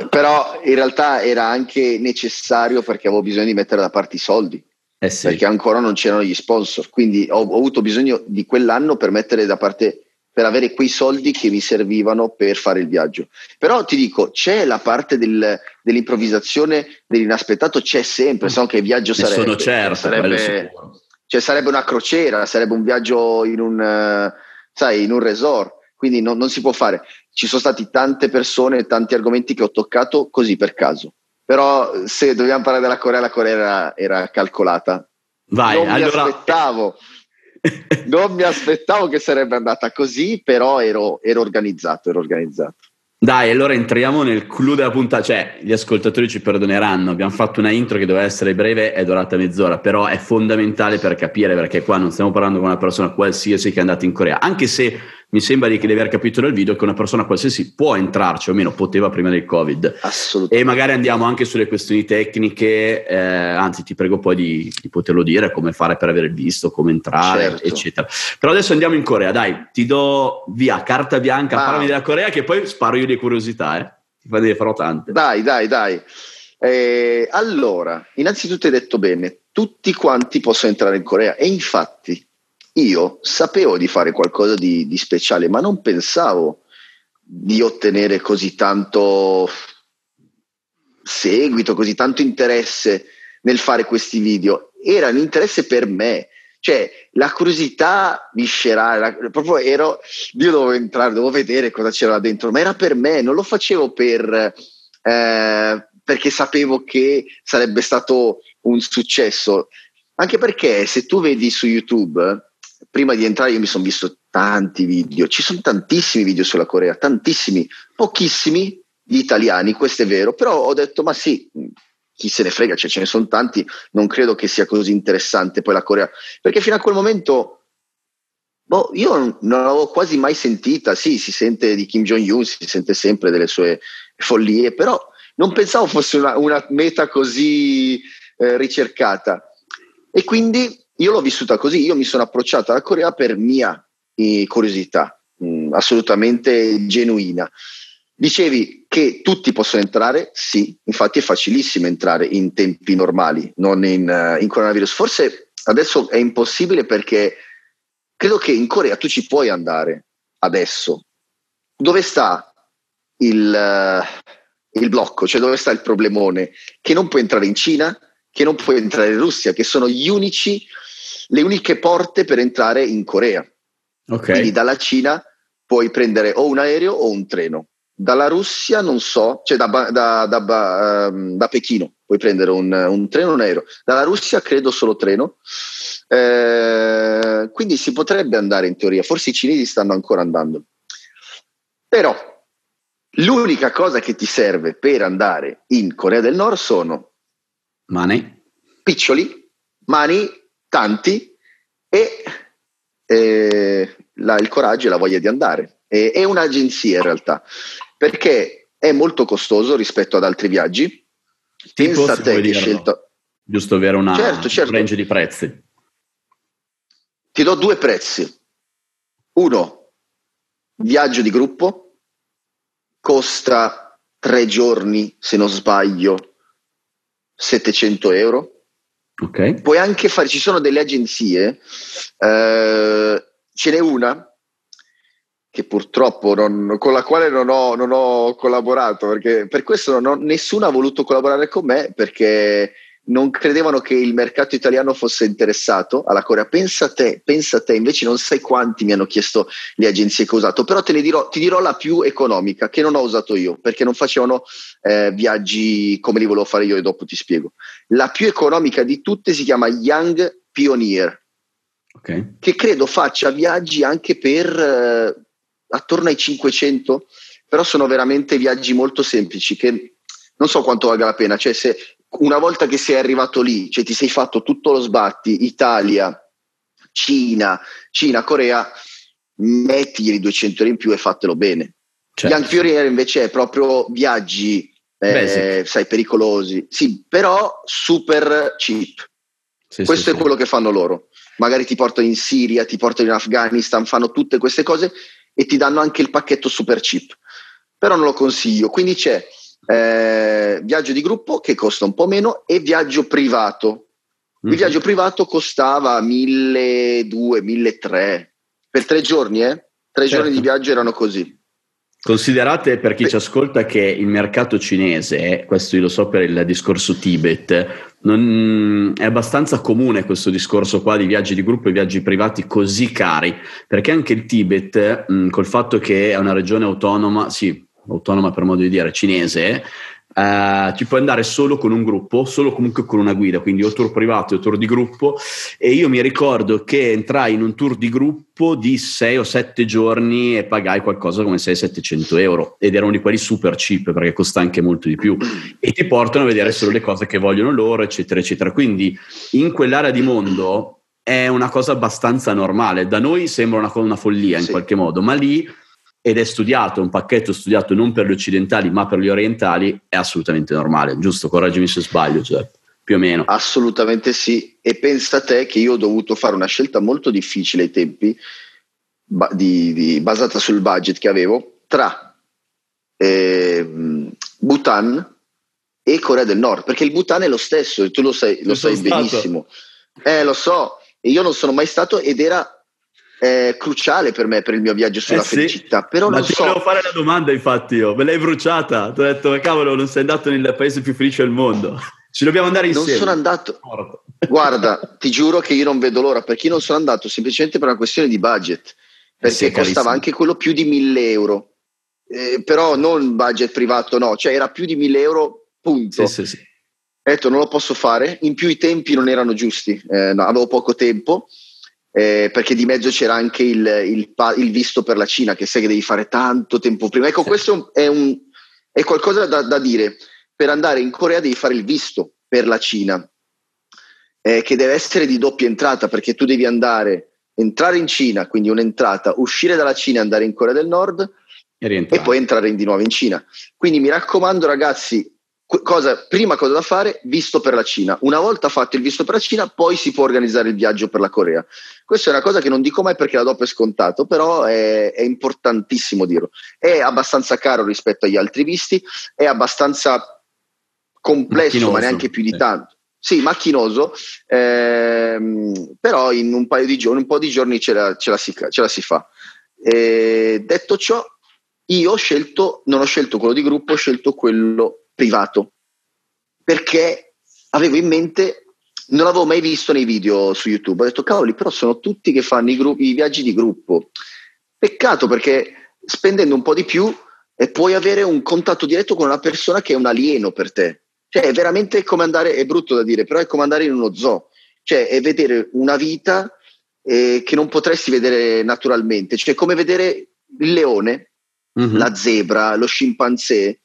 Però in realtà era anche necessario perché avevo bisogno di mettere da parte i soldi, eh sì, perché ancora non c'erano gli sponsor, quindi ho, ho avuto bisogno di quell'anno per mettere da parte, per avere quei soldi che mi servivano per fare il viaggio. Però ti dico, c'è la parte del, dell'improvvisazione, dell'inaspettato, c'è sempre, so che il viaggio sarebbe, sono certo, sarebbe, cioè sarebbe una crociera, sarebbe un viaggio in un, sai, in un resort, quindi non, non si può fare. Ci sono stati tante persone, tanti argomenti che ho toccato così per caso, però se dobbiamo parlare della Corea, la Corea era, era calcolata. Vai, non allora... mi aspettavo. Non mi aspettavo che sarebbe andata così, però ero, ero organizzato, ero organizzato. Dai, allora entriamo nel clou della puntata, cioè gli ascoltatori ci perdoneranno, abbiamo fatto una intro che doveva essere breve, è durata mezz'ora, però è fondamentale per capire, perché qua non stiamo parlando con una persona qualsiasi che è andata in Corea, anche se mi sembra di aver capito dal video che una persona qualsiasi può entrarci, o almeno poteva prima del Covid. Assolutamente. E magari andiamo anche sulle questioni tecniche, eh, anzi ti prego poi di, di poterlo dire, come fare per avere il visto, come entrare, certo, eccetera. Però adesso andiamo in Corea, dai, ti do via, carta bianca, ah. Parlami della Corea che poi sparo io le curiosità, eh. Ne farò tante. Dai, dai, dai. Eh, allora, innanzitutto hai detto bene, tutti quanti possono entrare in Corea e infatti... Io sapevo di fare qualcosa di, di speciale, ma non pensavo di ottenere così tanto seguito, così tanto interesse nel fare questi video. Era un interesse per me, cioè la curiosità viscerale, la, proprio ero, io dovevo entrare, dovevo vedere cosa c'era là dentro, ma era per me, non lo facevo per, eh, perché sapevo che sarebbe stato un successo. Anche perché se tu vedi su YouTube... Prima di entrare io mi sono visto tanti video, ci sono tantissimi video sulla Corea, tantissimi, pochissimi gli italiani, questo è vero, però ho detto ma sì, chi se ne frega, cioè ce ne sono tanti, non credo che sia così interessante poi la Corea, perché fino a quel momento boh, io non l'avevo quasi mai sentita, sì, si sente di Kim Jong-un, si sente sempre delle sue follie, però non pensavo fosse una, una meta così eh, ricercata e quindi... Io l'ho vissuta così, io mi sono approcciato alla Corea per mia eh, curiosità, mh, assolutamente genuina. Dicevi che tutti possono entrare? Sì, infatti è facilissimo entrare in tempi normali, non in, uh, in coronavirus. Forse adesso è impossibile perché credo che in Corea tu ci puoi andare adesso. Dove sta il, uh, il blocco? Cioè dove sta il problemone? Che non puoi entrare in Cina, che non puoi entrare in Russia, che sono gli unici... le uniche porte per entrare in Corea. Okay. Quindi dalla Cina puoi prendere o un aereo o un treno, dalla Russia non so, cioè da, da, da, da, da Pechino puoi prendere un, un treno o un aereo, dalla Russia credo solo treno, eh, quindi si potrebbe andare in teoria, forse i cinesi stanno ancora andando, però l'unica cosa che ti serve per andare in Corea del Nord sono mani piccioli, mani tanti e eh, la, il coraggio e la voglia di andare. E, è un'agenzia in realtà, perché è molto costoso rispetto ad altri viaggi. Tipo, pensa te che scelta... Giusto, avere una certo, certo. range di prezzi. Ti do due prezzi. Uno, viaggio di gruppo, costa tre giorni, se non sbaglio, settecento euro. Okay. Puoi anche fare, ci sono delle agenzie, eh, ce n'è una che purtroppo non, con la quale non ho, non ho collaborato, perché per questo non ho, nessuno ha voluto collaborare con me, perché non credevano che il mercato italiano fosse interessato alla Corea. Pensa a te, pensa a te, invece non sai quanti mi hanno chiesto le agenzie che ho usato, però te ne dirò, ti dirò la più economica che non ho usato io, perché non facevano eh, viaggi come li volevo fare io, e dopo ti spiego. La più economica di tutte si chiama Young Pioneer, okay, che credo faccia viaggi anche per... Eh, attorno ai cinquecento, però sono veramente viaggi molto semplici che non so quanto valga la pena, cioè se una volta che sei arrivato lì, cioè ti sei fatto tutto lo sbatti, Italia, Cina, Cina, Corea, metti duecento euro in più e fatelo bene. Certo. Young Pioneer invece è proprio viaggi, eh, sai, pericolosi, sì, però super cheap. Sì, questo sì, è sì. quello che fanno loro. Magari ti portano in Siria, ti portano in Afghanistan, fanno tutte queste cose e ti danno anche il pacchetto super cheap, però non lo consiglio. Quindi c'è eh, viaggio di gruppo che costa un po' meno e viaggio privato. Il mm-hmm. viaggio privato costava milleduecento, milletrecento per tre giorni, eh? Tre certo. giorni di viaggio erano così. Considerate, per chi Beh. ci ascolta, che il mercato cinese, questo io lo so per il discorso Tibet, non è abbastanza comune questo discorso qua di viaggi di gruppo e viaggi privati così cari, perché anche il Tibet, mh, col fatto che è una regione autonoma, sì, autonoma per modo di dire, cinese, eh, ci puoi andare solo con un gruppo, solo comunque con una guida, quindi o tour privato o tour di gruppo, e io mi ricordo che entrai in un tour di gruppo di sei o sette giorni e pagai qualcosa come seicento-settecento euro, ed erano di quelli super cheap perché costa anche molto di più e ti portano a vedere solo le cose che vogliono loro, eccetera eccetera. Quindi in quell'area di mondo è una cosa abbastanza normale, da noi sembra una, una follia in sì. qualche modo, ma lì, ed è studiato, un pacchetto studiato non per gli occidentali ma per gli orientali, è assolutamente normale, giusto? Correggimi se sbaglio, Giuseppe. Più o meno. Assolutamente sì. E pensa a te che io ho dovuto fare una scelta molto difficile ai tempi, ba- di, di, basata sul budget che avevo, tra eh, Bhutan e Corea del Nord, perché il Bhutan è lo stesso e tu lo sai, lo sai benissimo. Eh, lo so, e io non sono mai stato, ed era eh, cruciale per me, per il mio viaggio sulla eh sì. felicità. Però ma non ti so. volevo fare la domanda, infatti io me l'hai bruciata, ti ho detto ma cavolo, non sei andato nel paese più felice del mondo. Ci dobbiamo andare insieme. Non sono andato, guarda, ti giuro che io non vedo l'ora, perché io non sono andato semplicemente per una questione di budget, perché eh sì, costava anche quello più di mille euro, eh, però non budget privato, no, cioè era più di mille euro, punto. Sì, sì, sì. Ho detto non lo posso fare, in più i tempi non erano giusti, eh, no, avevo poco tempo, eh, perché di mezzo c'era anche il, il, il visto per la Cina, che sai che devi fare tanto tempo prima. Ecco, sì. questo è, un, è qualcosa da, da dire. Per andare in Corea devi fare il visto per la Cina, eh, che deve essere di doppia entrata, perché tu devi andare, entrare in Cina, quindi un'entrata, uscire dalla Cina, andare in Corea del Nord e, e poi entrare in, di nuovo in Cina. Quindi mi raccomando ragazzi, cosa, prima cosa da fare, visto per la Cina. Una volta fatto il visto per la Cina, poi si può organizzare il viaggio per la Corea. Questa è una cosa che non dico mai perché la do per scontato, però è, è importantissimo dirlo. È abbastanza caro rispetto agli altri visti, è abbastanza... complesso, macchinoso, ma neanche più di eh. tanto. Sì, macchinoso, ehm, però in un paio di giorni, un po' di giorni ce la, ce la, si, ce la si fa. Eh, detto ciò, io ho scelto, non ho scelto quello di gruppo, ho scelto quello privato, perché avevo in mente, non l'avevo mai visto nei video su YouTube, ho detto cavoli, però sono tutti che fanno i, gruppi, i viaggi di gruppo. Peccato, perché spendendo un po' di più e puoi avere un contatto diretto con una persona che è un alieno per te. Cioè è veramente come andare, è brutto da dire, però è come andare in uno zoo, cioè è vedere una vita eh, che non potresti vedere naturalmente, cioè come vedere il leone, mm-hmm. la zebra, lo scimpanzé,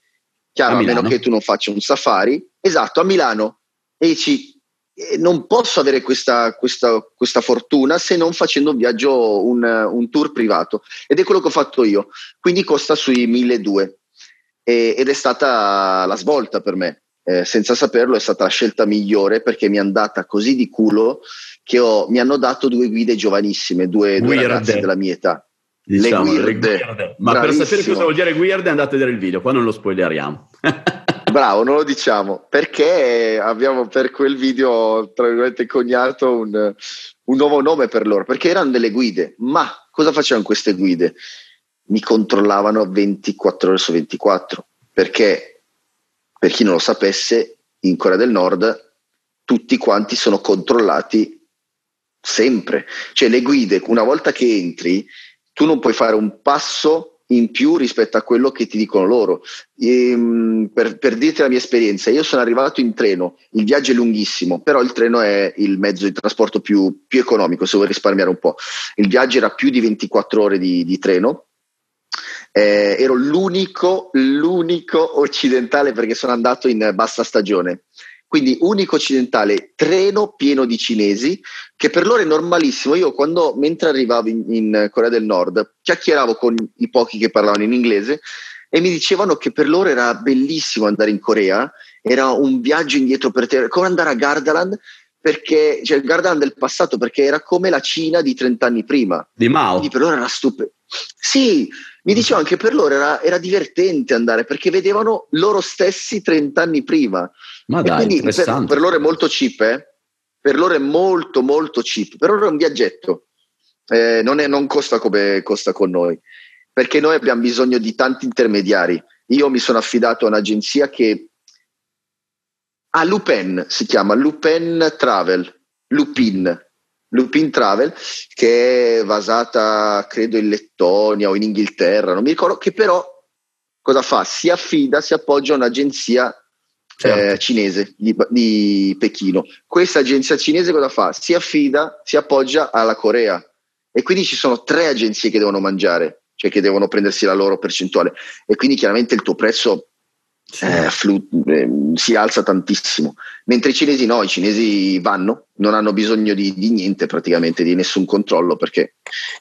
chiaro, a, a meno che tu non faccia un safari, esatto, a Milano, e dici eh, non posso avere questa, questa, questa fortuna se non facendo un viaggio, un, un tour privato, ed è quello che ho fatto io, quindi costa sui milleduecento e, ed è stata la svolta per me. Eh, senza saperlo è stata la scelta migliore, perché mi è andata così di culo che ho, mi hanno dato due guide giovanissime, due, due ragazze della mia età, diciamo, le guirde. Le guirde. Ma Bravissimo. Per sapere cosa vuol dire guirde andate a vedere il video, qua non lo spoileriamo. Bravo, non lo diciamo, perché abbiamo per quel video, tra virgolette, coniato un, un nuovo nome per loro, perché erano delle guide, ma cosa facevano queste guide? Mi controllavano ventiquattro ore su ventiquattro, perché, per chi non lo sapesse, in Corea del Nord tutti quanti sono controllati sempre, cioè le guide, una volta che entri, tu non puoi fare un passo in più rispetto a quello che ti dicono loro. E, per, per dirti la mia esperienza, io sono arrivato in treno, il viaggio è lunghissimo, però il treno è il mezzo di trasporto più, più economico se vuoi risparmiare un po'. Il viaggio era più di ventiquattro ore di, di treno, eh, ero l'unico, l'unico occidentale perché sono andato in bassa stagione. Quindi unico occidentale, treno pieno di cinesi, che per loro è normalissimo. Io quando, mentre arrivavo in, in Corea del Nord, chiacchieravo con i pochi che parlavano in inglese e mi dicevano che per loro era bellissimo andare in Corea, era un viaggio indietro per terra, come andare a Gardaland, perché, cioè il Gardaland del passato, perché era come la Cina di trent'anni prima. Di Mao. Quindi per loro era stupendo. Sì, mi dicevano che per loro era, era divertente andare, perché vedevano loro stessi trent'anni prima. Ma dai, quindi per, per loro è molto cheap, eh? Per loro è molto molto cheap, per loro è un viaggetto, eh, non, è, non costa come costa con noi, perché noi abbiamo bisogno di tanti intermediari. Io mi sono affidato a un'agenzia che a ah, Lupin, si chiama Lupin Travel, Lupin Lupin Travel, che è basata credo in Lettonia o in Inghilterra, non mi ricordo, che però cosa fa? Si affida, si appoggia a un'agenzia certo. eh, cinese di, di Pechino. Questa agenzia cinese cosa fa? Si affida, si appoggia alla Corea, e quindi ci sono tre agenzie che devono mangiare, cioè che devono prendersi la loro percentuale, e quindi chiaramente il tuo prezzo Eh, flu- eh, si alza tantissimo, mentre i cinesi no, i cinesi vanno, non hanno bisogno di, di niente praticamente, di nessun controllo, perché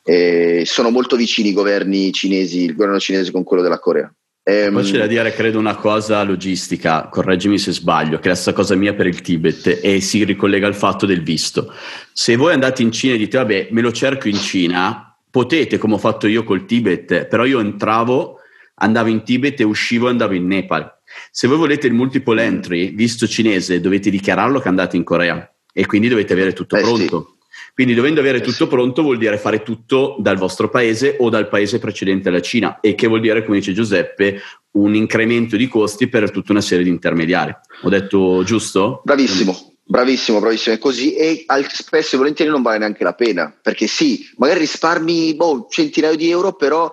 eh, sono molto vicini i governi cinesi, il governo cinese con quello della Corea. ehm, Poi c'è da dire, credo, una cosa logistica, correggimi se sbaglio, che è la stessa cosa mia per il Tibet, e si ricollega al fatto del visto. Se voi andate in Cina e dite vabbè me lo cerco in Cina, potete, come ho fatto io col Tibet, però io entravo, andavo in Tibet e uscivo e andavo in Nepal. Se voi volete il multiple entry visto cinese, dovete dichiararlo che andate in Corea, e quindi dovete avere tutto eh pronto. Sì. Quindi dovendo avere eh tutto sì. pronto vuol dire fare tutto dal vostro paese o dal paese precedente alla Cina, e che vuol dire, come dice Giuseppe, un incremento di costi per tutta una serie di intermediari. Ho detto giusto? Bravissimo, bravissimo, bravissimo. È così, e spesso e volentieri non vale neanche la pena, perché sì, magari risparmi boh, centinaio di euro, però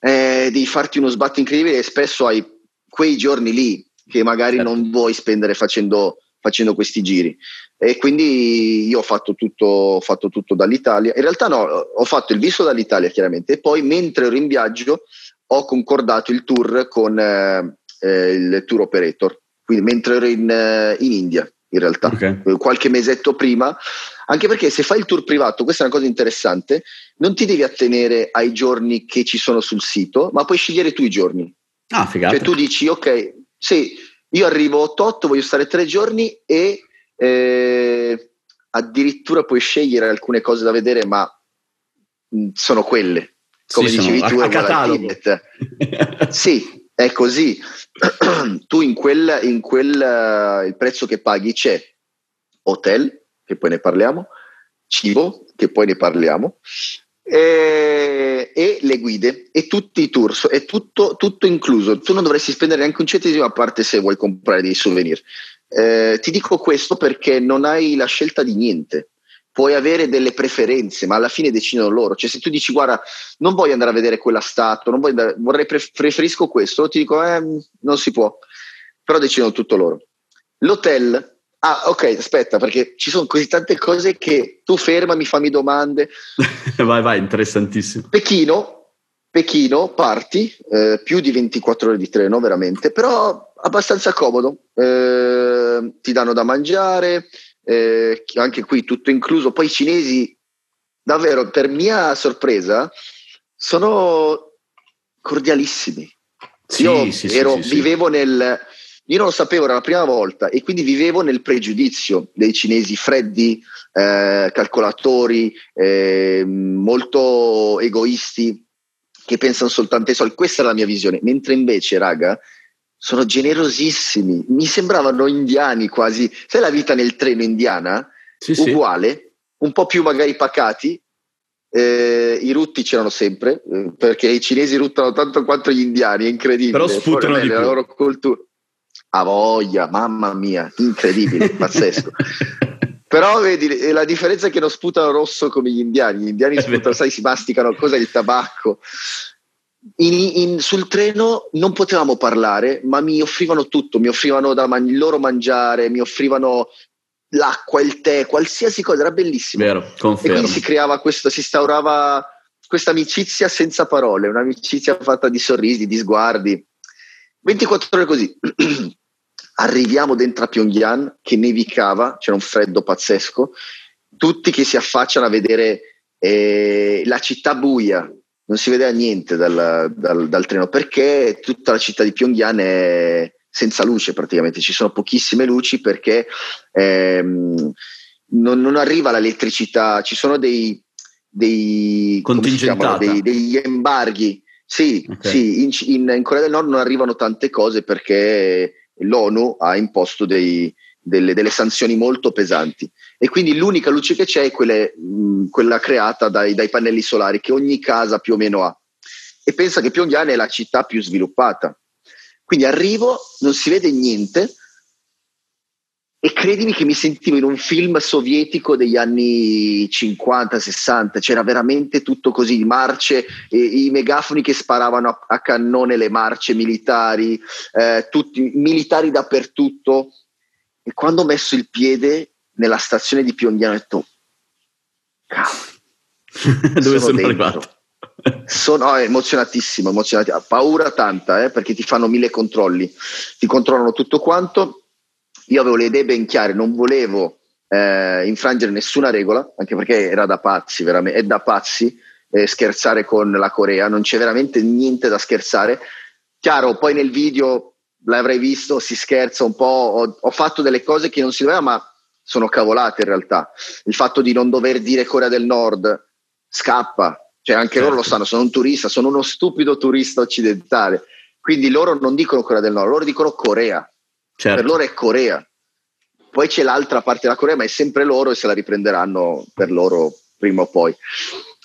eh, devi farti uno sbatto incredibile, e spesso hai quei giorni lì che magari certo. non vuoi spendere facendo, facendo questi giri. E quindi io ho fatto tutto, ho fatto tutto dall'Italia. In realtà no, ho fatto il visto dall'Italia chiaramente, e poi mentre ero in viaggio ho concordato il tour con eh, il tour operator, quindi mentre ero in, eh, in India in realtà, okay. qualche mesetto prima, anche perché se fai il tour privato, questa è una cosa interessante, non ti devi attenere ai giorni che ci sono sul sito, ma puoi scegliere tu i giorni. Ah, figata. Cioè tu dici ok, sì, io arrivo otto otto, voglio stare tre giorni e eh, addirittura puoi scegliere alcune cose da vedere, ma sono quelle, come sì, dicevi tu, a catalogo. Sì, è così. Tu in quel, in quel uh, il prezzo che paghi c'è hotel, che poi ne parliamo, cibo, che poi ne parliamo, E, e le guide e tutti i tour, è tutto, tutto incluso. Tu non dovresti spendere neanche un centesimo, a parte se vuoi comprare dei souvenir. Eh, ti dico questo perché non hai la scelta di niente, puoi avere delle preferenze, ma alla fine decidono loro. Cioè, se tu dici guarda, non voglio andare a vedere quella statua, non voglio andare, vorrei pref- preferisco questo, ti dico eh, non si può, però decidono tutto loro. L'hotel, ah ok, aspetta, perché ci sono così tante cose che tu fermami, fammi domande. Vai vai, interessantissimo. Pechino, Pechino parti, eh, più di ventiquattro ore di treno veramente, però abbastanza comodo, eh, ti danno da mangiare, eh, anche qui tutto incluso. Poi i cinesi, davvero per mia sorpresa, sono cordialissimi. Sì, io sì, ero, sì, sì, vivevo sì. nel... Io non lo sapevo, era la prima volta, e quindi vivevo nel pregiudizio dei cinesi freddi, eh, calcolatori, eh, molto egoisti, che pensano soltanto ai soldi. Questa è la mia visione, mentre invece, raga, sono generosissimi. Mi sembravano indiani quasi, sai la vita nel treno indiana? Sì, uguale, sì. Un po' più magari pacati. Eh, i rutti c'erano sempre, eh, perché i cinesi ruttano tanto quanto gli indiani, è incredibile. Però sputano di più. La loro cultura. A voglia, mamma mia, incredibile, pazzesco. Però vedi, la differenza è che non sputano rosso come gli indiani. Gli indiani è sputano, vero. Sai, si masticano cosa, il tabacco. In, in, sul treno non potevamo parlare, ma mi offrivano tutto, mi offrivano da man- loro mangiare, mi offrivano l'acqua, il tè, qualsiasi cosa, era bellissimo. Vero, confermo. E quindi si creava questo, si instaurava questa amicizia senza parole, un'amicizia fatta di sorrisi, di sguardi. ventiquattro ore così. Arriviamo dentro a Pyongyang che nevicava, c'era un freddo pazzesco, tutti che si affacciano a vedere eh, la città buia, non si vedeva niente dal, dal, dal treno, perché tutta la città di Pyongyang è senza luce praticamente, ci sono pochissime luci perché ehm, non, non arriva l'elettricità, ci sono dei, dei, chiamano, dei degli embarghi, sì, okay. Sì, in, in Corea del Nord non arrivano tante cose perché l'ONU ha imposto dei, delle, delle sanzioni molto pesanti e quindi l'unica luce che c'è è quelle, mh, quella creata dai, dai pannelli solari che ogni casa più o meno ha, e pensa che Pyongyang è la città più sviluppata, quindi arrivo, non si vede niente e credimi che mi sentivo in un film sovietico degli anni cinquanta sessanta, c'era veramente tutto così, marce, eh, i megafoni che sparavano a, a cannone le marce militari, eh, tutti militari dappertutto. E quando ho messo il piede nella stazione di Pyongyang ho detto cavolo, dove sono, sono arrivato? Sono eh, emozionatissimo, emozionatissimo, paura tanta, eh, perché ti fanno mille controlli, ti controllano tutto quanto. Io avevo le idee ben chiare, non volevo eh, infrangere nessuna regola, anche perché era da pazzi, veramente, è da pazzi eh, scherzare con la Corea, non c'è veramente niente da scherzare. Chiaro, poi nel video l'avrai visto, si scherza un po', ho, ho fatto delle cose che non si doveva, ma sono cavolate in realtà. Il fatto di non dover dire Corea del Nord, scappa, cioè anche certo. Loro lo sanno, sono un turista, sono uno stupido turista occidentale, quindi loro non dicono Corea del Nord, loro dicono Corea. Certo. Per loro è Corea, poi c'è l'altra parte della Corea, ma è sempre loro e se la riprenderanno per loro prima o poi.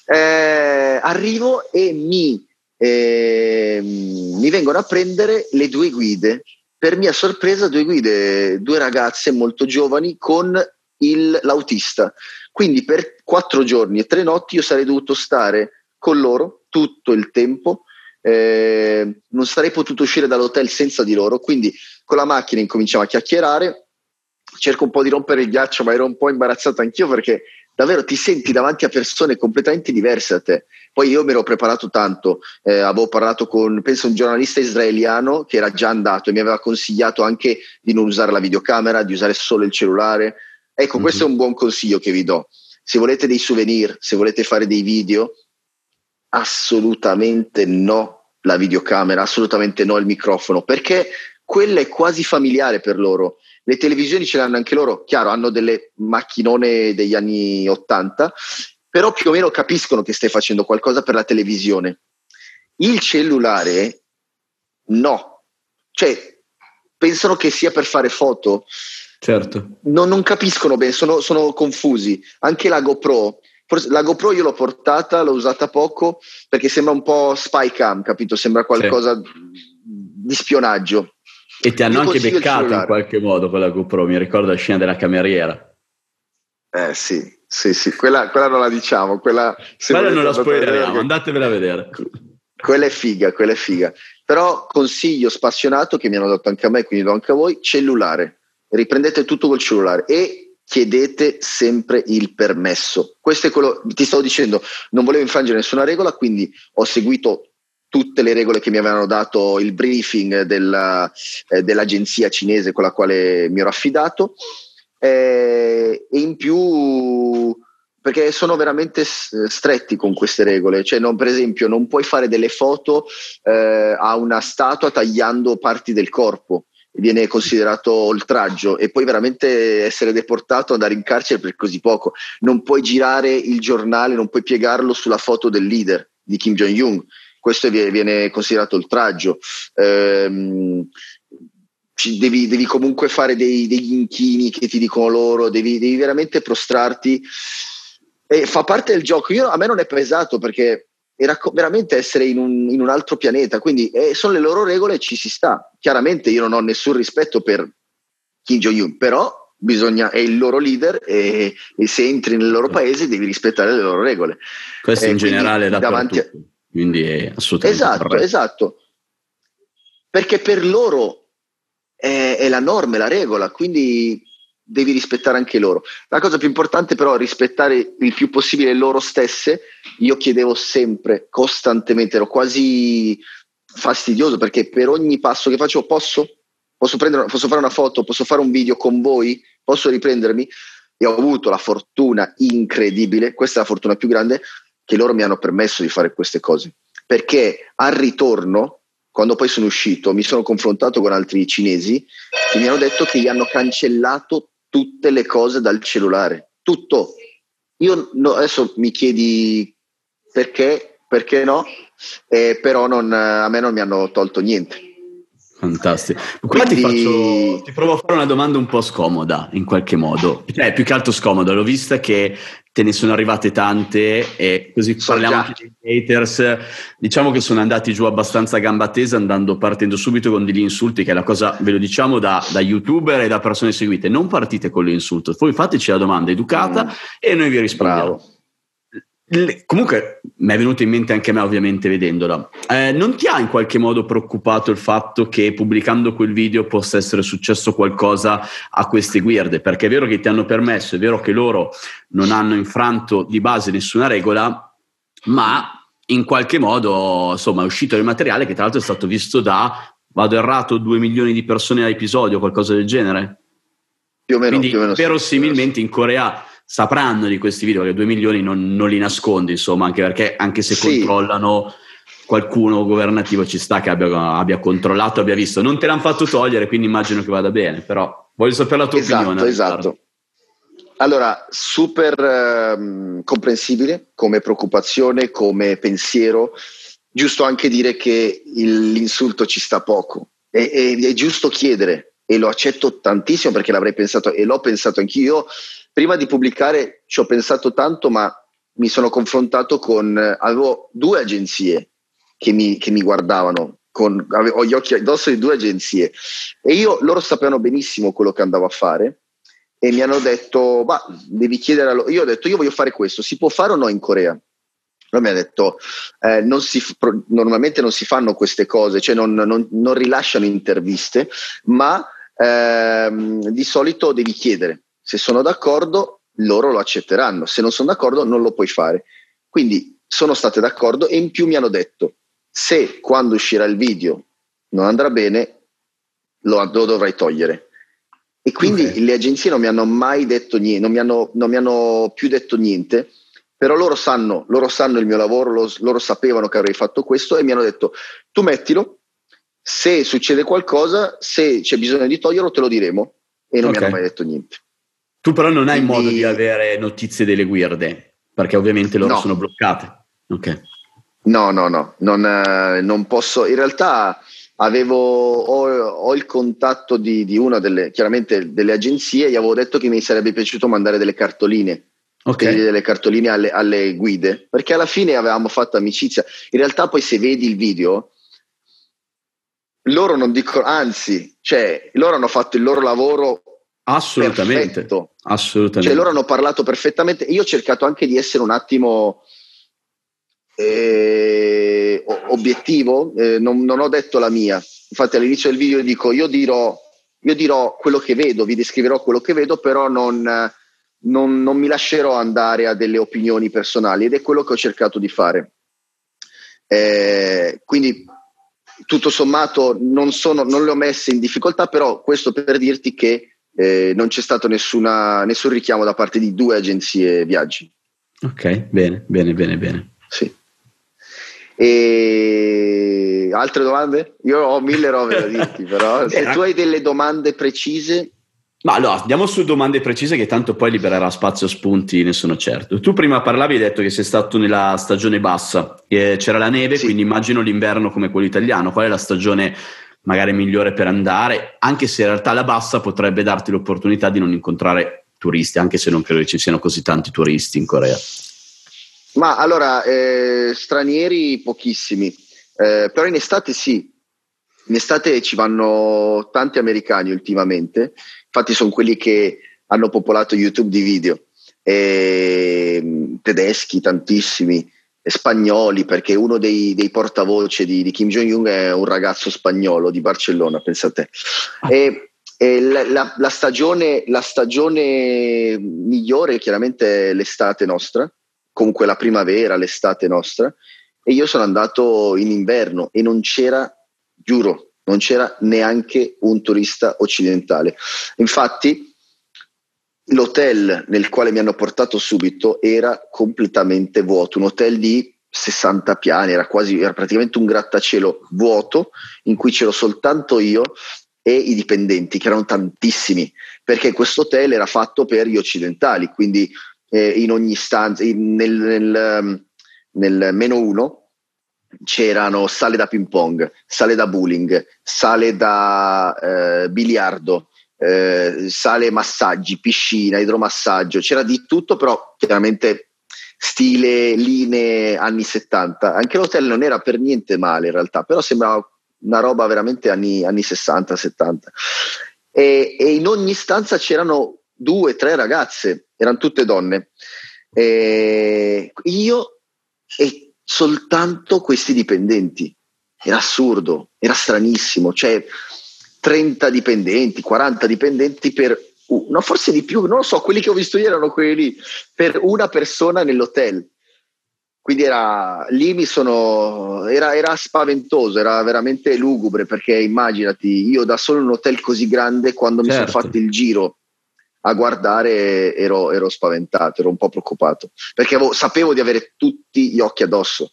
Eh, arrivo e mi, eh, mi vengono a prendere le due guide, per mia sorpresa due guide, due ragazze molto giovani con il, l'autista, quindi per quattro giorni e tre notti io sarei dovuto stare con loro tutto il tempo. Eh, non sarei potuto uscire dall'hotel senza di loro, quindi con la macchina incominciamo a chiacchierare, cerco un po' di rompere il ghiaccio, ma ero un po' imbarazzato anch'io perché davvero ti senti davanti a persone completamente diverse da te. Poi io mi ero preparato tanto, eh, avevo parlato con penso un giornalista israeliano che era già andato e mi aveva consigliato anche di non usare la videocamera, di usare solo il cellulare. Ecco, mm-hmm. Questo è un buon consiglio che vi do, se volete dei souvenir, se volete fare dei video, assolutamente no la videocamera, assolutamente no il microfono, perché quella è quasi familiare per loro. Le televisioni ce l'hanno anche loro, chiaro, hanno delle macchinone degli anni ottanta, però più o meno capiscono che stai facendo qualcosa per la televisione. Il cellulare no, cioè pensano che sia per fare foto, certo. non, non capiscono bene, sono, sono confusi. Anche la GoPro Forse, la GoPro io l'ho portata, l'ho usata poco perché sembra un po' spy cam, capito? Sembra qualcosa sì. di spionaggio. E ti hanno io anche beccato in qualche modo con la GoPro, mi ricordo la scena della cameriera. Eh sì, sì, sì, quella, quella non la diciamo, quella, quella non la spoileriamo, andatevela a vedere. Quella è figa, quella è figa. Però consiglio spassionato che mi hanno dato anche a me, quindi do anche a voi, cellulare. Riprendete tutto col cellulare e chiedete sempre il permesso. Questo è quello, ti stavo dicendo, non volevo infrangere nessuna regola, quindi ho seguito tutte le regole che mi avevano dato, il briefing della, eh, dell'agenzia cinese con la quale mi ero affidato, eh, e in più perché sono veramente stretti con queste regole, cioè non, per esempio non puoi fare delle foto eh, a una statua tagliando parti del corpo, viene considerato oltraggio e puoi veramente essere deportato, andare in carcere per così poco. Non puoi girare il giornale, non puoi piegarlo sulla foto del leader di Kim Jong-un, questo viene considerato oltraggio. Ehm, devi, devi comunque fare dei, degli inchini che ti dicono loro, devi, devi veramente prostrarti, e fa parte del gioco. Io, a me non è pesato perché era veramente essere in un, in un altro pianeta, quindi eh, sono le loro regole e ci si sta. Chiaramente io non ho nessun rispetto per Kim Jong-un, però bisogna, è il loro leader e, e se entri nel loro paese devi rispettare le loro regole. Questo eh, in generale da davanti a... quindi è assolutamente esatto, corretto. Esatto, perché per loro è, è la norma, è la regola, quindi devi rispettare anche loro. La cosa più importante però è rispettare il più possibile loro stesse. Io chiedevo sempre, costantemente, ero quasi fastidioso perché per ogni passo che facevo, posso? Posso, prendere, posso fare una foto? Posso fare un video con voi? Posso riprendermi? E ho avuto la fortuna incredibile, questa è la fortuna più grande, che loro mi hanno permesso di fare queste cose, perché al ritorno, quando poi sono uscito, mi sono confrontato con altri cinesi che mi hanno detto che gli hanno cancellato tutte le cose dal cellulare, tutto. Io no, adesso mi chiedi perché, perché no, eh, però non, a me non mi hanno tolto niente. Fantastico. Qua Quindi... ti, faccio, ti provo a fare una domanda un po' scomoda, in qualche modo, cioè più che altro scomoda, l'ho vista che te ne sono arrivate tante e così so parliamo già. Anche dei haters, diciamo che sono andati giù abbastanza a gamba tesa, andando, partendo subito con degli insulti, che è la cosa, ve lo diciamo, da, da youtuber e da persone seguite, non partite con l'insulto, poi fateci la domanda educata mm. e noi vi rispondiamo. Bravo. Comunque mi è venuto in mente anche a me, ovviamente, vedendola, eh, non ti ha in qualche modo preoccupato il fatto che pubblicando quel video possa essere successo qualcosa a queste guirde? Perché è vero che ti hanno permesso, è vero che loro non hanno infranto di base nessuna regola, ma in qualche modo, insomma, è uscito il materiale che tra l'altro è stato visto da, vado errato, due milioni di persone a episodio, qualcosa del genere, più o meno. Quindi, più o meno, verosimilmente in Corea sapranno di questi video, perché due milioni non, non li nascondi, insomma, anche perché anche se sì. controllano qualcuno governativo, ci sta che abbia, abbia controllato, abbia visto, non te l'hanno fatto togliere, quindi immagino che vada bene, però voglio sapere la tua esatto, opinione. Esatto. Allora, super eh, comprensibile come preoccupazione, come pensiero, giusto anche dire che il, l'insulto ci sta poco, è, è, è giusto chiedere, e lo accetto tantissimo perché l'avrei pensato e l'ho pensato anch'io. Prima di pubblicare ci ho pensato tanto, ma mi sono confrontato con, avevo due agenzie che mi, che mi guardavano, con, avevo gli occhi addosso di due agenzie, e io, loro sapevano benissimo quello che andavo a fare e mi hanno detto, ma devi chiedere a loro. Io ho detto, io voglio fare questo, si può fare o no in Corea? Loro mi hanno detto, eh, non si, normalmente non si fanno queste cose, cioè non, non, non rilasciano interviste, ma ehm, di solito devi chiedere. Se sono d'accordo loro lo accetteranno, se non sono d'accordo non lo puoi fare. Quindi sono state d'accordo, e in più mi hanno detto, se quando uscirà il video non andrà bene lo, lo dovrai togliere. E quindi okay. le agenzie non mi hanno mai detto niente, non mi hanno, non mi hanno più detto niente, però loro sanno, loro sanno il mio lavoro, loro, loro sapevano che avrei fatto questo e mi hanno detto, tu mettilo, se succede qualcosa, se c'è bisogno di toglierlo te lo diremo, e non okay. mi hanno mai detto niente. Tu però non hai Quindi, modo di avere notizie delle guirde, perché ovviamente loro no. sono bloccate. Okay. No, no, no, non, eh, non posso. In realtà avevo ho, ho il contatto di, di una delle, chiaramente, delle agenzie, gli avevo detto che mi sarebbe piaciuto mandare delle cartoline, okay. delle cartoline alle, alle guide, perché alla fine avevamo fatto amicizia. In realtà poi se vedi il video, loro non dicono, anzi, cioè loro hanno fatto il loro lavoro assolutamente perfetto. Assolutamente, cioè loro hanno parlato perfettamente. Io ho cercato anche di essere un attimo eh, obiettivo, eh, non, non ho detto la mia. Infatti all'inizio del video dico, io dirò io dirò quello che vedo, vi descriverò quello che vedo, però non, non, non mi lascerò andare a delle opinioni personali, ed è quello che ho cercato di fare. Eh, quindi tutto sommato non, sono, non le ho messe in difficoltà, però questo per dirti che Eh, non c'è stato nessuna, nessun richiamo da parte di due agenzie viaggi. Ok, bene, bene, bene, bene. Sì. E altre domande? Io ho mille robe da dirti, però se tu hai delle domande precise Ma allora andiamo su domande precise, che tanto poi libererà spazio spunti, ne sono certo. Tu prima parlavi, hai detto che sei stato nella stagione bassa, eh, c'era la neve, sì. Quindi immagino l'inverno come quello italiano. Qual è la stagione magari migliore per andare, anche se in realtà la bassa potrebbe darti l'opportunità di non incontrare turisti, anche se non credo che ci siano così tanti turisti in Corea? Ma allora, eh, stranieri pochissimi, eh, però in estate sì. In estate ci vanno tanti americani ultimamente, infatti sono quelli che hanno popolato YouTube di video, e tedeschi tantissimi, e spagnoli, perché uno dei, dei portavoce di, di Kim Jong-un è un ragazzo spagnolo di Barcellona, pensa a te. E, e la, la, la, stagione, la stagione migliore chiaramente è l'estate nostra, comunque la primavera, l'estate nostra, e io sono andato in inverno e non c'era, giuro, non c'era neanche un turista occidentale. Infatti l'hotel nel quale mi hanno portato subito era completamente vuoto, un hotel di sessanta piani, era quasi, era praticamente un grattacielo vuoto in cui c'ero soltanto io e i dipendenti, che erano tantissimi, perché questo hotel era fatto per gli occidentali, quindi eh, in ogni stanza, in, nel, nel, nel meno uno c'erano sale da ping pong, sale da bowling, sale da eh, biliardo, eh, sale massaggi, piscina, idromassaggio, c'era di tutto, però chiaramente stile linee anni settanta. Anche l'hotel non era per niente male in realtà, però sembrava una roba veramente anni, anni sessanta settanta, e, e in ogni stanza c'erano due tre ragazze, erano tutte donne, e io e soltanto questi dipendenti. Era assurdo, era stranissimo, cioè trenta dipendenti, quaranta dipendenti per uh, no, forse di più, non lo so, quelli che ho visto io erano quelli lì, per una persona nell'hotel. Quindi era lì, mi sono era, era spaventoso, era veramente lugubre, perché immaginati, io da solo in un hotel così grande, quando certo. mi sono fatto il giro a guardare, ero, ero spaventato, ero un po' preoccupato, perché avevo, sapevo di avere tutti gli occhi addosso,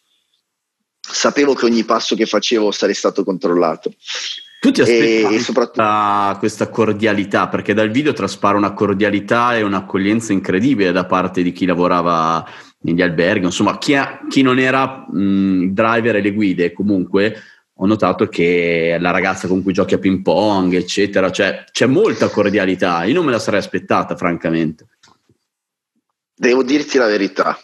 sapevo che ogni passo che facevo sarei stato controllato. Tu ti aspettavi e, e soprattutto... questa cordialità, perché dal video traspara una cordialità e un'accoglienza incredibile da parte di chi lavorava negli alberghi, insomma chi, ha, chi non era mh, driver e le guide. Comunque ho notato che la ragazza con cui giochi a ping pong, eccetera, cioè c'è molta cordialità, io non me la sarei aspettata, francamente. Devo dirti la verità,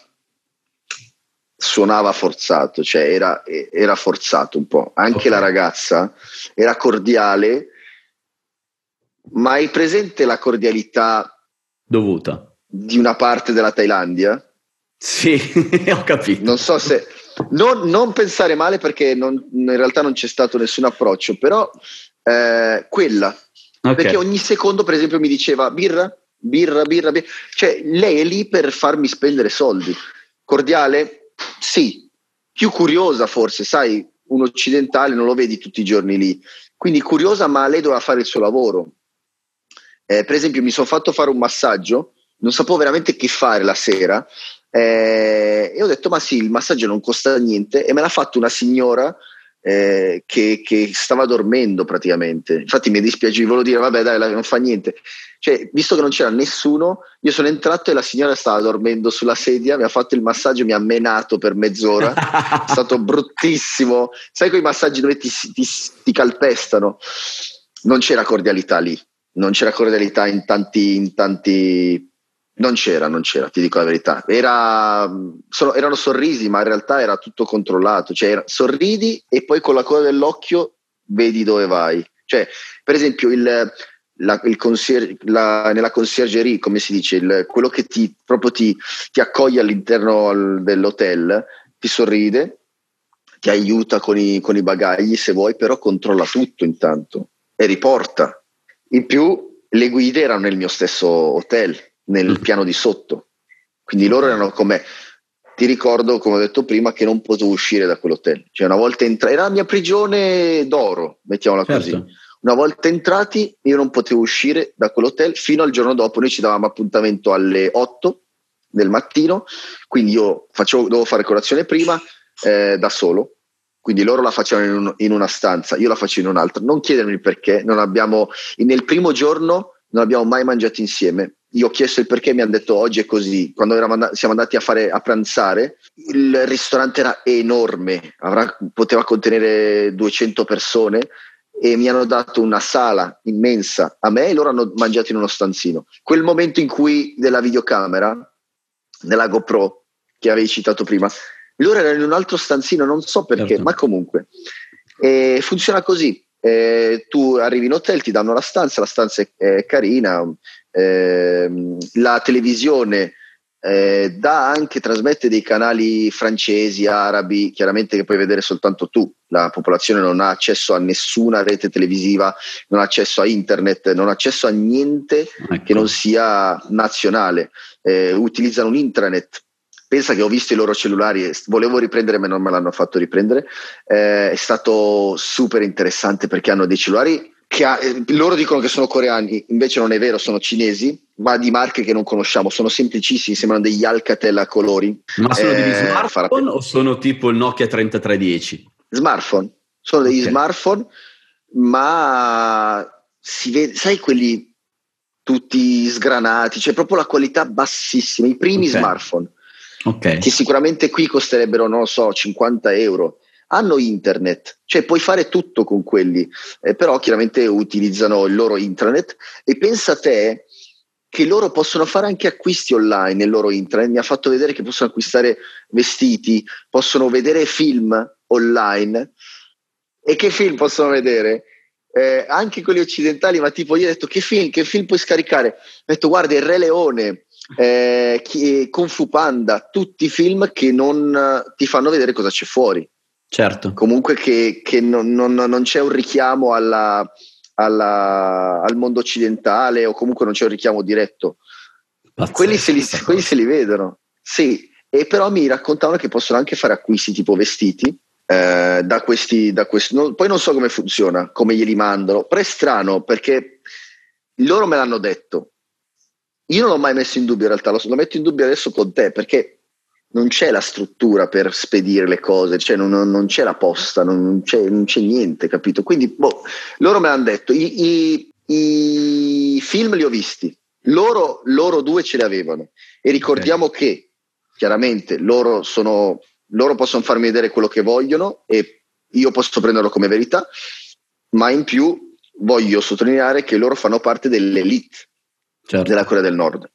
suonava forzato, cioè era, era forzato un po'. Anche okay. La ragazza era cordiale, ma hai presente la cordialità dovuta di una parte della Thailandia? Sì, ho capito. Non so se... Non, non pensare male, perché non, in realtà non c'è stato nessun approccio, però eh, quella, okay. Perché ogni secondo per esempio mi diceva birra, birra, birra, birra, cioè lei è lì per farmi spendere soldi. Cordiale? Sì, più curiosa forse, sai, un occidentale non lo vedi tutti i giorni lì, quindi curiosa, ma lei doveva fare il suo lavoro. Eh, per esempio mi sono fatto fare un massaggio, non sapevo veramente che fare la sera. Eh, e ho detto ma sì, il massaggio non costa niente, e me l'ha fatto una signora eh, che, che stava dormendo praticamente. Infatti mi dispiace, volevo dire vabbè dai, non fa niente, cioè, visto che non c'era nessuno io sono entrato e la signora stava dormendo sulla sedia, mi ha fatto il massaggio, mi ha menato per mezz'ora. È stato bruttissimo, sai quei massaggi dove ti, ti, ti calpestano. Non c'era cordialità lì, non c'era cordialità in tanti, in tanti Non c'era, non c'era, ti dico la verità. Era, sono, erano sorrisi, ma in realtà era tutto controllato. Cioè, era, sorridi e poi con la coda dell'occhio vedi dove vai. Cioè, per esempio, il, la, il consier, la, nella conciergerie, come si dice, il, quello che ti, proprio ti, ti accoglie all'interno al, dell'hotel, ti sorride, ti aiuta con i, con i bagagli se vuoi, però controlla tutto intanto e riporta. In più, le guide erano nel mio stesso hotel, nel piano di sotto, quindi loro erano con me. Ti ricordo, come ho detto prima, che non potevo uscire da quell'hotel, cioè una volta entrati era la mia prigione d'oro, mettiamola certo. così. Una volta entrati io non potevo uscire da quell'hotel fino al giorno dopo. Noi ci davamo appuntamento alle otto del mattino, quindi io facevo, dovevo fare colazione prima eh, da solo, quindi loro la facevano in, un, in una stanza, io la facevo in un'altra. Non chiedermi perché, non abbiamo nel primo giorno non abbiamo mai mangiato insieme. Io ho chiesto il perché, mi hanno detto oggi è così. Quando eravamo, siamo andati a fare a pranzare, il ristorante era enorme, avrà, poteva contenere duecento persone e mi hanno dato una sala immensa a me e loro hanno mangiato in uno stanzino. Quel momento in cui della videocamera, della GoPro che avevi citato prima, loro erano in un altro stanzino, non so perché, certo. Ma comunque e funziona così. Eh, tu arrivi in hotel, ti danno la stanza, la stanza è, è carina, eh, la televisione eh, dà anche, trasmette dei canali francesi, arabi, chiaramente, che puoi vedere soltanto tu. La popolazione non ha accesso a nessuna rete televisiva, non ha accesso a internet, non ha accesso a niente ecco. che non sia nazionale. Eh, utilizzano un intranet. Pensa che ho visto i loro cellulari, volevo riprendere ma non me l'hanno fatto riprendere. Eh, è stato super interessante perché hanno dei cellulari che ha, loro dicono che sono coreani, invece non è vero, sono cinesi, ma di marche che non conosciamo, sono semplicissimi, sembrano degli Alcatel a colori. Ma sono eh, degli smartphone o sono tipo il Nokia trentatré dieci? Smartphone, sono degli okay. smartphone, ma si vede, sai quelli tutti sgranati, cioè proprio la qualità bassissima, i primi okay. smartphone. Okay. Che sicuramente qui costerebbero, non lo so, cinquanta euro. Hanno internet, cioè puoi fare tutto con quelli, eh, però chiaramente utilizzano il loro intranet. E pensa te che loro possono fare anche acquisti online nel loro intranet. Mi ha fatto vedere che possono acquistare vestiti, possono vedere film online. E che film possono vedere? Eh, anche quelli occidentali, ma tipo io ho detto che film, che film puoi scaricare? Ho detto guarda il Re Leone, Eh, Kung Fu Panda, tutti i film che non ti fanno vedere cosa c'è fuori, certo, comunque che, che non, non, non c'è un richiamo alla, alla, al mondo occidentale, o comunque non c'è un richiamo diretto. Pazzesco, quelli, se li, quelli se li vedono, sì. E però mi raccontavano che possono anche fare acquisti tipo vestiti eh, da questi, da questi non, poi non so come funziona, come glieli mandano, però è strano perché loro me l'hanno detto. Io non l'ho mai messo in dubbio in realtà, lo, lo metto in dubbio adesso con te, perché non c'è la struttura per spedire le cose, cioè non, non c'è la posta, non c'è, non c'è niente, capito? Quindi boh, loro me l'hanno detto, i, i, i film li ho visti, loro, loro due ce li avevano e ricordiamo okay. che chiaramente loro, sono, loro possono farmi vedere quello che vogliono e io posso prenderlo come verità, ma in più voglio sottolineare che loro fanno parte dell'elite. Certo. Della Corea del Nord.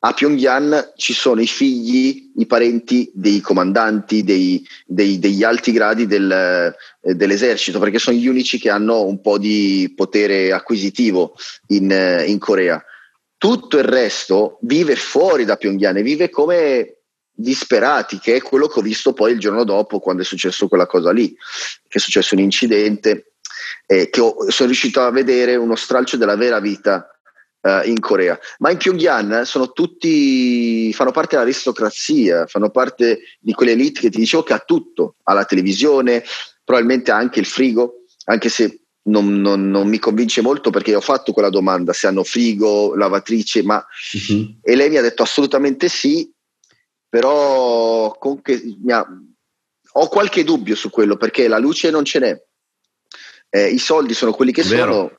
A Pyongyang ci sono i figli, i parenti dei comandanti, dei, dei, degli alti gradi del, eh, dell'esercito, perché sono gli unici che hanno un po' di potere acquisitivo in, eh, in Corea. Tutto il resto vive fuori da Pyongyang e vive come disperati, che è quello che ho visto poi il giorno dopo quando è successo quella cosa lì, che è successo un incidente, eh, che ho, sono riuscito a vedere uno stralcio della vera vita in Corea. Ma in Pyongyang sono tutti, fanno parte dell'aristocrazia, fanno parte di quell'elite che ti dicevo che ha tutto, ha la televisione, probabilmente ha anche il frigo, anche se non, non, non mi convince molto perché ho fatto quella domanda se hanno frigo, lavatrice, ma uh-huh. e lei mi ha detto assolutamente sì, però con che, mi ha, ho qualche dubbio su quello perché la luce non ce n'è, eh, i soldi sono quelli che Vero. sono,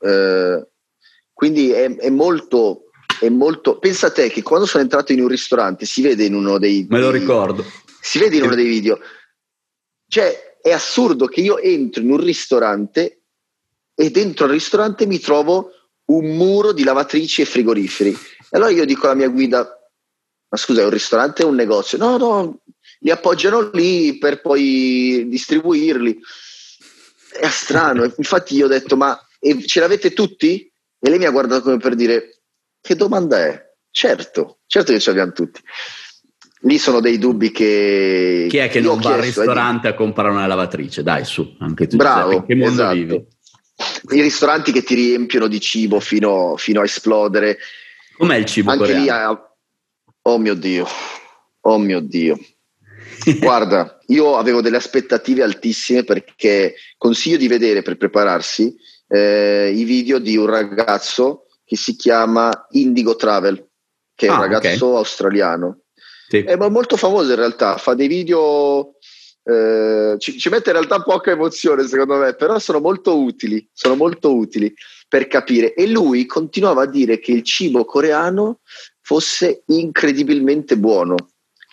eh, quindi è, è molto, è molto. Pensa a te che quando sono entrato in un ristorante si vede in uno dei. Me lo ricordo. Si vede in uno dei video. Cioè è assurdo che io entro in un ristorante e dentro al ristorante mi trovo un muro di lavatrici e frigoriferi. E allora io dico alla mia guida: ma scusa, è un ristorante o un negozio? No, no, li appoggiano lì per poi distribuirli. È strano. Infatti io ho detto: ma e ce l'avete tutti? E lei mi ha guardato come per dire che domanda è? Certo, certo che ce l'abbiamo tutti. Lì sono dei dubbi che... Chi è che non va al ristorante a comprare una lavatrice? Dai su, anche tu. Bravo, che mondo esatto. vivi? I ristoranti che ti riempiono di cibo fino, fino a esplodere. Com'è il cibo anche coreano? Lì ha... Oh mio Dio, oh mio Dio. Guarda, io avevo delle aspettative altissime perché consiglio di vedere per prepararsi Eh, i video di un ragazzo che si chiama Indigo Travel, che è ah, un ragazzo okay. australiano, sì. è molto famoso in realtà, fa dei video eh, ci, ci mette in realtà poca emozione secondo me, però sono molto utili, sono molto utili per capire. E lui continuava a dire che il cibo coreano fosse incredibilmente buono.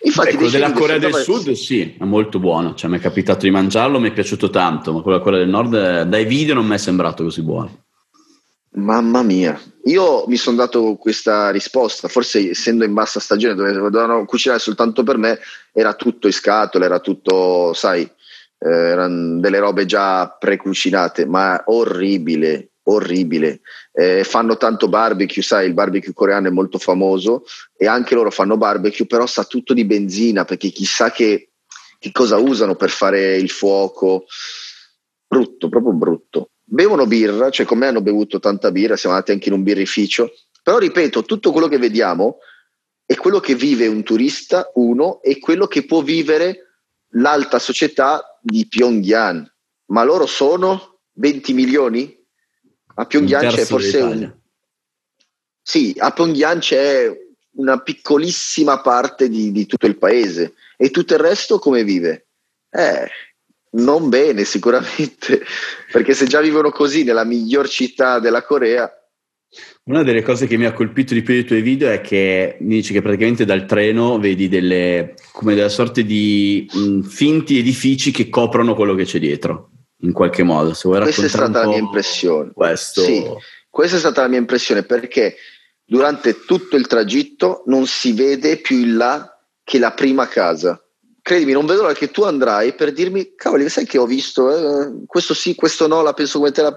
Infatti, beh, quello della Corea del Sud sì, è molto buono, cioè mi è capitato di mangiarlo, mi è piaciuto tanto, ma quello della Corea del Nord dai video non mi è sembrato così buono. Mamma mia, io mi sono dato questa risposta, forse essendo in bassa stagione dove dovevano cucinare soltanto per me, era tutto in scatola, era tutto, sai, erano delle robe già precucinate, ma orribile, orribile. Eh, fanno tanto barbecue, sai, il barbecue coreano è molto famoso e anche loro fanno barbecue, però sta tutto di benzina, perché chissà che, che cosa usano per fare il fuoco, brutto, proprio brutto. Bevono birra, cioè con me hanno bevuto tanta birra, siamo andati anche in un birrificio, però ripeto, tutto quello che vediamo è quello che vive un turista, uno, e quello che può vivere l'alta società di Pyongyang, ma loro sono venti milioni? A Pyongyang c'è forse un... sì, a Pyongyang c'è una piccolissima parte di, di tutto il paese, e tutto il resto come vive? eh Non bene sicuramente, perché se già vivono così nella miglior città della Corea. Una delle cose che mi ha colpito di più dei tuoi video è che mi dici che praticamente dal treno vedi delle, come delle sorte di mh, finti edifici che coprono quello che c'è dietro, in qualche modo. Se vuoi raccontare questa è stata la mia impressione. Questo... Sì, questa è stata la mia impressione, perché durante tutto il tragitto non si vede più in là che la prima casa. Credimi, non vedo l'ora che tu andrai per dirmi, cavoli, sai che ho visto, eh? Questo sì, questo no, la penso come te, la...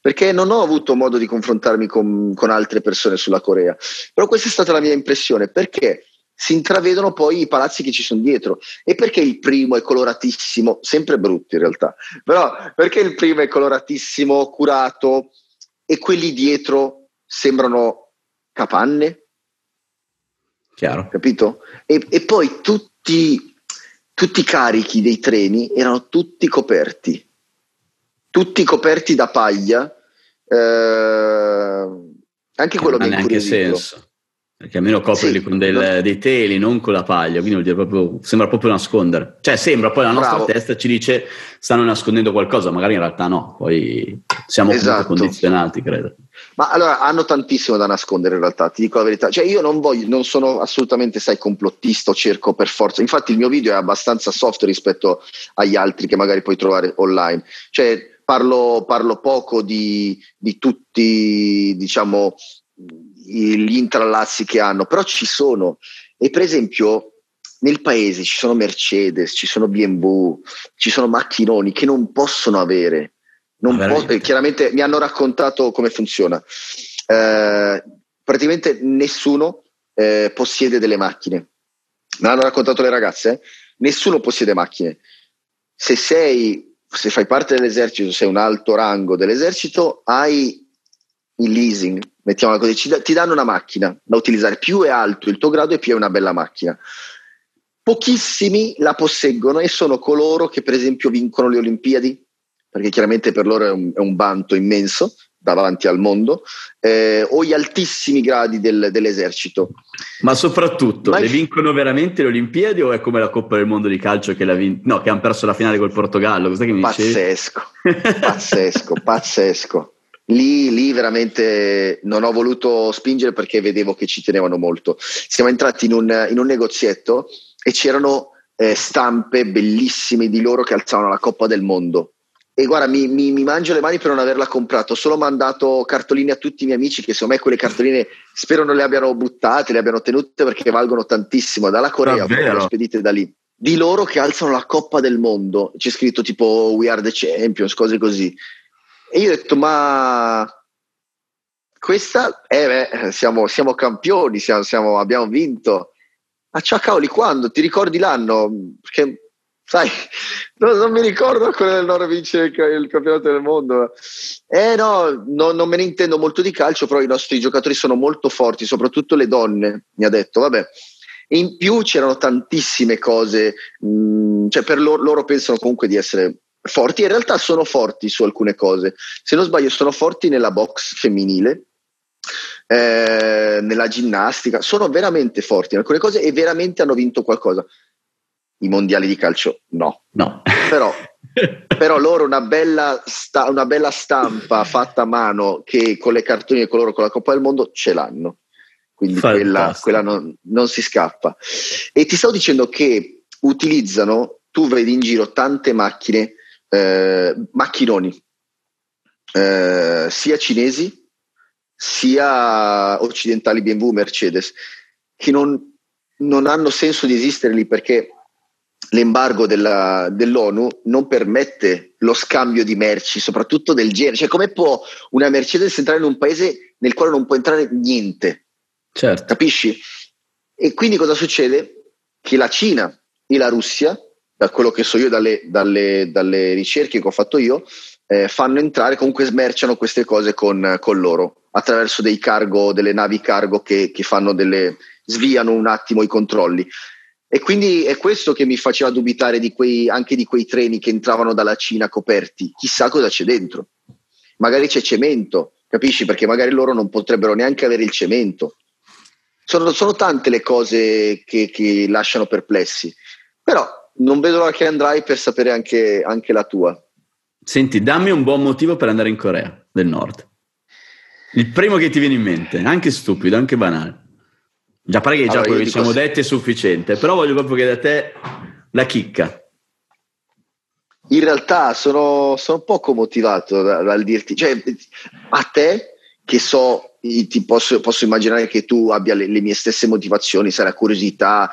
perché non ho avuto modo di confrontarmi con, con altre persone sulla Corea, però questa è stata la mia impressione, perché si intravedono poi i palazzi che ci sono dietro. E perché il primo è coloratissimo, sempre brutto in realtà, però perché il primo è coloratissimo, curato, e quelli dietro sembrano capanne? Chiaro. Capito? E, e poi tutti... Tutti i carichi dei treni erano tutti coperti, tutti coperti da paglia, eh, anche quello che mi ha incuriosito, perché almeno coprirli sì, con del, non... dei teli, non con la paglia, quindi vuol dire proprio, sembra proprio nascondere, cioè sembra, poi la nostra Bravo. Testa ci dice stanno nascondendo qualcosa, magari in realtà no, poi siamo esatto. condizionati, credo. Ma allora hanno tantissimo da nascondere in realtà, ti dico la verità, cioè io non voglio, non sono assolutamente, sai, complottista, cerco per forza, infatti il mio video è abbastanza soft rispetto agli altri che magari puoi trovare online, cioè parlo, parlo poco di, di tutti, diciamo, gli intrallazzi che hanno, però ci sono. E per esempio nel paese ci sono Mercedes, ci sono B M W, ci sono macchinoni che non possono avere. Non po- eh, chiaramente mi hanno raccontato come funziona, eh, praticamente nessuno eh, possiede delle macchine, me l'hanno raccontato le ragazze, eh? Nessuno possiede macchine, se sei, se fai parte dell'esercito, sei un alto rango dell'esercito, hai il leasing, mettiamola così, ci da- ti danno una macchina da utilizzare, più è alto il tuo grado e più è una bella macchina. Pochissimi la posseggono e sono coloro che per esempio vincono le Olimpiadi, perché chiaramente per loro è un, è un vanto immenso davanti al mondo, eh, o gli altissimi gradi del, dell'esercito. Ma soprattutto, Ma le vincono veramente le Olimpiadi o è come la Coppa del Mondo di calcio che, la vin- no, che hanno perso la finale col Portogallo? Cos'è che mi pazzesco, pazzesco, pazzesco. Lì, lì veramente non ho voluto spingere perché vedevo che ci tenevano molto. Siamo entrati in un, in un negozietto e c'erano eh, stampe bellissime di loro che alzavano la Coppa del Mondo. E guarda, mi, mi, mi mangio le mani per non averla comprato, ho solo mandato cartoline a tutti i miei amici che secondo me quelle cartoline spero non le abbiano buttate, le abbiano tenute perché valgono tantissimo, dalla Corea, le spedite da lì, di loro che alzano la Coppa del Mondo, c'è scritto tipo We are the Champions, cose così, e io ho detto ma questa, eh beh, siamo, siamo campioni, siamo, siamo, abbiamo vinto, ma ah, ciao cavoli, quando? Ti ricordi l'anno? Perché sai, non, non mi ricordo quella del Nord vince il, il campionato del mondo. Eh no, no, non me ne intendo molto di calcio, però i nostri giocatori sono molto forti, soprattutto le donne, mi ha detto, vabbè. In più c'erano tantissime cose, mh, cioè per loro, loro pensano comunque di essere forti, in realtà sono forti su alcune cose, se non sbaglio sono forti nella box femminile, eh, nella ginnastica, sono veramente forti in alcune cose e veramente hanno vinto qualcosa. i mondiali di calcio no, no. Però, però loro una bella, sta, una bella stampa fatta a mano che con le cartoni e coloro con la Coppa del Mondo ce l'hanno, quindi Fantastico. quella, quella non, non si scappa. E ti stavo dicendo che utilizzano, tu vedi in giro tante macchine, eh, macchinoni, eh, sia cinesi sia occidentali, B M W, Mercedes, che non non hanno senso di esistere lì, perché l'embargo della, dell'ONU non permette lo scambio di merci, soprattutto del genere. Cioè, come può una Mercedes entrare in un paese nel quale non può entrare niente? Certo. Capisci? E quindi cosa succede? Che la Cina e la Russia, da quello che so io, dalle, dalle, dalle ricerche che ho fatto io, eh, fanno entrare, comunque smerciano queste cose con, con loro, attraverso dei cargo, delle navi cargo che, che fanno delle... sviano un attimo i controlli. E quindi è questo che mi faceva dubitare di quei, anche di quei treni che entravano dalla Cina coperti. Chissà cosa c'è dentro, magari c'è cemento, capisci? Perché magari loro non potrebbero neanche avere il cemento. Sono, sono tante le cose che, che lasciano perplessi, però non vedo l'ora che andrai per sapere anche, anche la tua. Senti, dammi un buon motivo per andare in Corea del Nord, il primo che ti viene in mente, anche stupido, anche banale. Già pare che già allora, quello che ci siamo detti è sufficiente, però voglio proprio che da te la chicca. In realtà sono, sono poco motivato da, dal dirti, cioè a te che so, ti posso, posso immaginare che tu abbia le, le mie stesse motivazioni, sarà curiosità,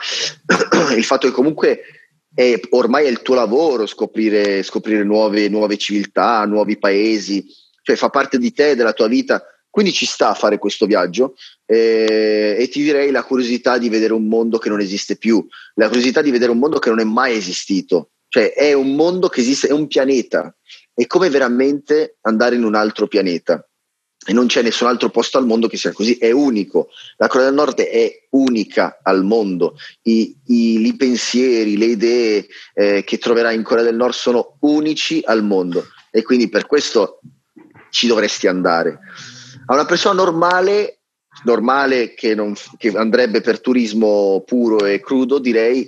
il fatto che comunque è, ormai è il tuo lavoro scoprire, scoprire nuove, nuove civiltà, nuovi paesi, cioè fa parte di te, della tua vita. Quindi ci sta a fare questo viaggio, eh, e ti direi la curiosità di vedere un mondo che non esiste più, la curiosità di vedere un mondo che non è mai esistito, cioè è un mondo che esiste, è un pianeta, è come veramente andare in un altro pianeta e non c'è nessun altro posto al mondo che sia così, è unico. La Corea del Nord è unica al mondo, i, i, i pensieri, le idee eh, che troverai in Corea del Nord sono unici al mondo e quindi per questo ci dovresti andare. A una persona normale, normale che, non, che andrebbe per turismo puro e crudo, direi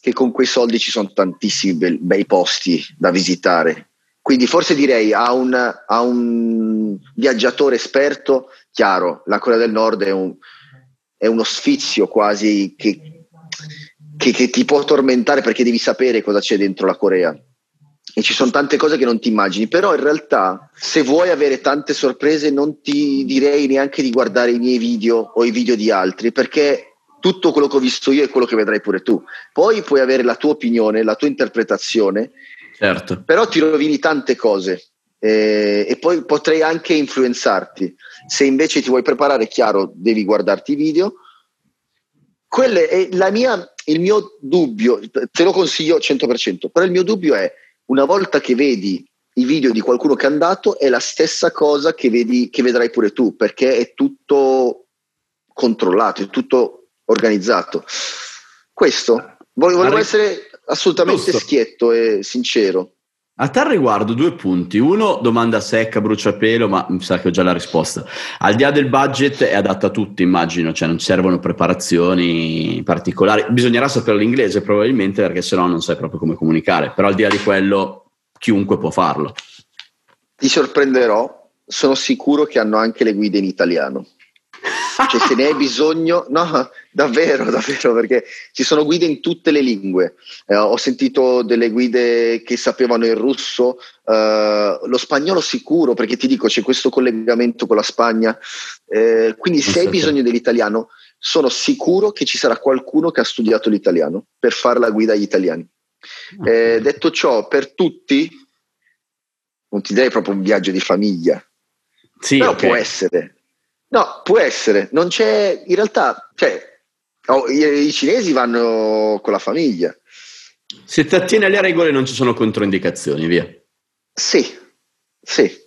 che con quei soldi ci sono tantissimi be- bei posti da visitare. Quindi forse direi a un, a un viaggiatore esperto, chiaro, la Corea del Nord è, un, è uno sfizio quasi che, che, che ti può tormentare, perché devi sapere cosa c'è dentro la Corea. E ci sono tante cose che non ti immagini, però in realtà se vuoi avere tante sorprese non ti direi neanche di guardare i miei video o i video di altri, perché tutto quello che ho visto io è quello che vedrai pure tu. Poi puoi avere la tua opinione, la tua interpretazione, certo, però ti rovini tante cose, eh, e poi potrei anche influenzarti. Se invece ti vuoi preparare, chiaro, devi guardarti i video. Quelle è la mia, il mio dubbio, te lo consiglio cento per cento, però il mio dubbio è: una volta che vedi i video di qualcuno che è andato, è la stessa cosa che, vedi, che vedrai pure tu, perché è tutto controllato, è tutto organizzato. Questo, volevo Arri- essere assolutamente giusto, schietto e sincero. A tal riguardo due punti. Uno, domanda secca, bruciapelo, ma mi sa che ho già la risposta. Al di là del budget è adatta a tutti, immagino, cioè non servono preparazioni particolari. Bisognerà sapere l'inglese probabilmente, perché sennò non sai proprio come comunicare, però al di là di quello chiunque può farlo. Ti sorprenderò, sono sicuro che hanno anche le guide in italiano. Cioè se ne hai bisogno, no, davvero, davvero, perché ci sono guide in tutte le lingue. Eh, ho sentito delle guide che sapevano il russo, eh, lo spagnolo sicuro, perché ti dico c'è questo collegamento con la Spagna, eh, quindi se hai bisogno dell'italiano sono sicuro che ci sarà qualcuno che ha studiato l'italiano per fare la guida agli italiani. Eh, detto ciò, per tutti non ti direi proprio un viaggio di famiglia, sì, però okay, può essere. No, può essere, non c'è, in realtà, cioè, oh, i, i cinesi vanno con la famiglia. Se ti attiene alle regole non ci sono controindicazioni, via. Sì, sì.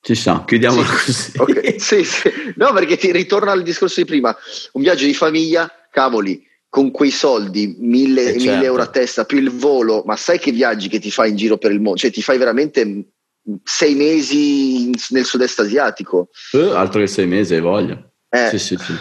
Ci sta, chiudiamola sì, così. Okay. Sì, sì. No, perché ti ritorno al discorso di prima, un viaggio di famiglia, cavoli, con quei soldi, mille, certo, mille euro a testa, più il volo, ma sai che viaggi che ti fai in giro per il mondo, cioè ti fai veramente... sei mesi in, nel sud-est asiatico, eh, altro che sei mesi hai voglia, eh. Sì, sì, sì.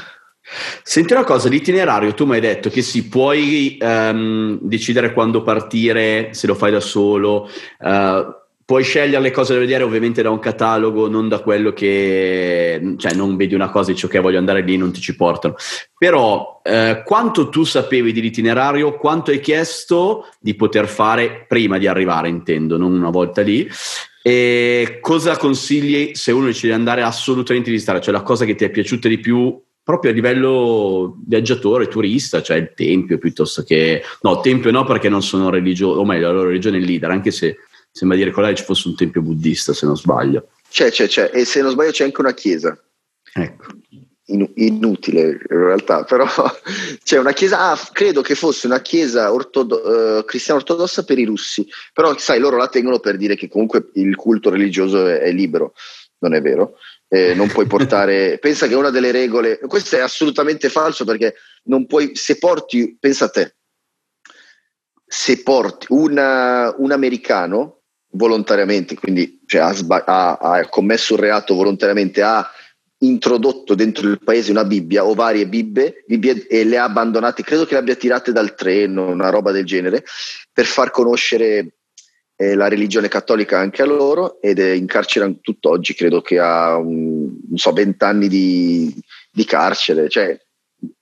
Senti una cosa, l'itinerario, tu mi hai detto che sì, puoi um, decidere quando partire, se lo fai da solo, uh, puoi scegliere le cose da vedere ovviamente da un catalogo, non da quello che, cioè non vedi una cosa e dici ok voglio andare lì, non ti ci portano, però eh, quanto tu sapevi dell'itinerario, quanto hai chiesto di poter fare prima di arrivare, intendo, non una volta lì, e cosa consigli se uno decide di andare assolutamente di stare, cioè la cosa che ti è piaciuta di più proprio a livello viaggiatore, turista, cioè il tempio piuttosto che, no, tempio no perché non sono religioso, o meglio la loro religione è il leader, anche se sembra di ricordare che ci fosse un tempio buddista, se non sbaglio. C'è, c'è, c'è. E se non sbaglio c'è anche una chiesa. Ecco. In, inutile in realtà, però c'è una chiesa, ah, credo che fosse una chiesa ortod- uh, cristiana ortodossa per i russi, però sai, loro la tengono per dire che comunque il culto religioso è, è libero, non è vero? Eh, non puoi portare, pensa che una delle regole, questo è assolutamente falso perché non puoi, se porti, pensa a te, se porti una, un americano, volontariamente, quindi cioè, ha, sba- ha, ha commesso un reato volontariamente, ha introdotto dentro il paese una Bibbia o varie Bibbie, Bibbie e le ha abbandonate, credo che le abbia tirate dal treno, una roba del genere, per far conoscere eh, la religione cattolica anche a loro, ed è in carcere tutt'oggi, credo che ha un, non so, vent'anni di, di carcere, cioè,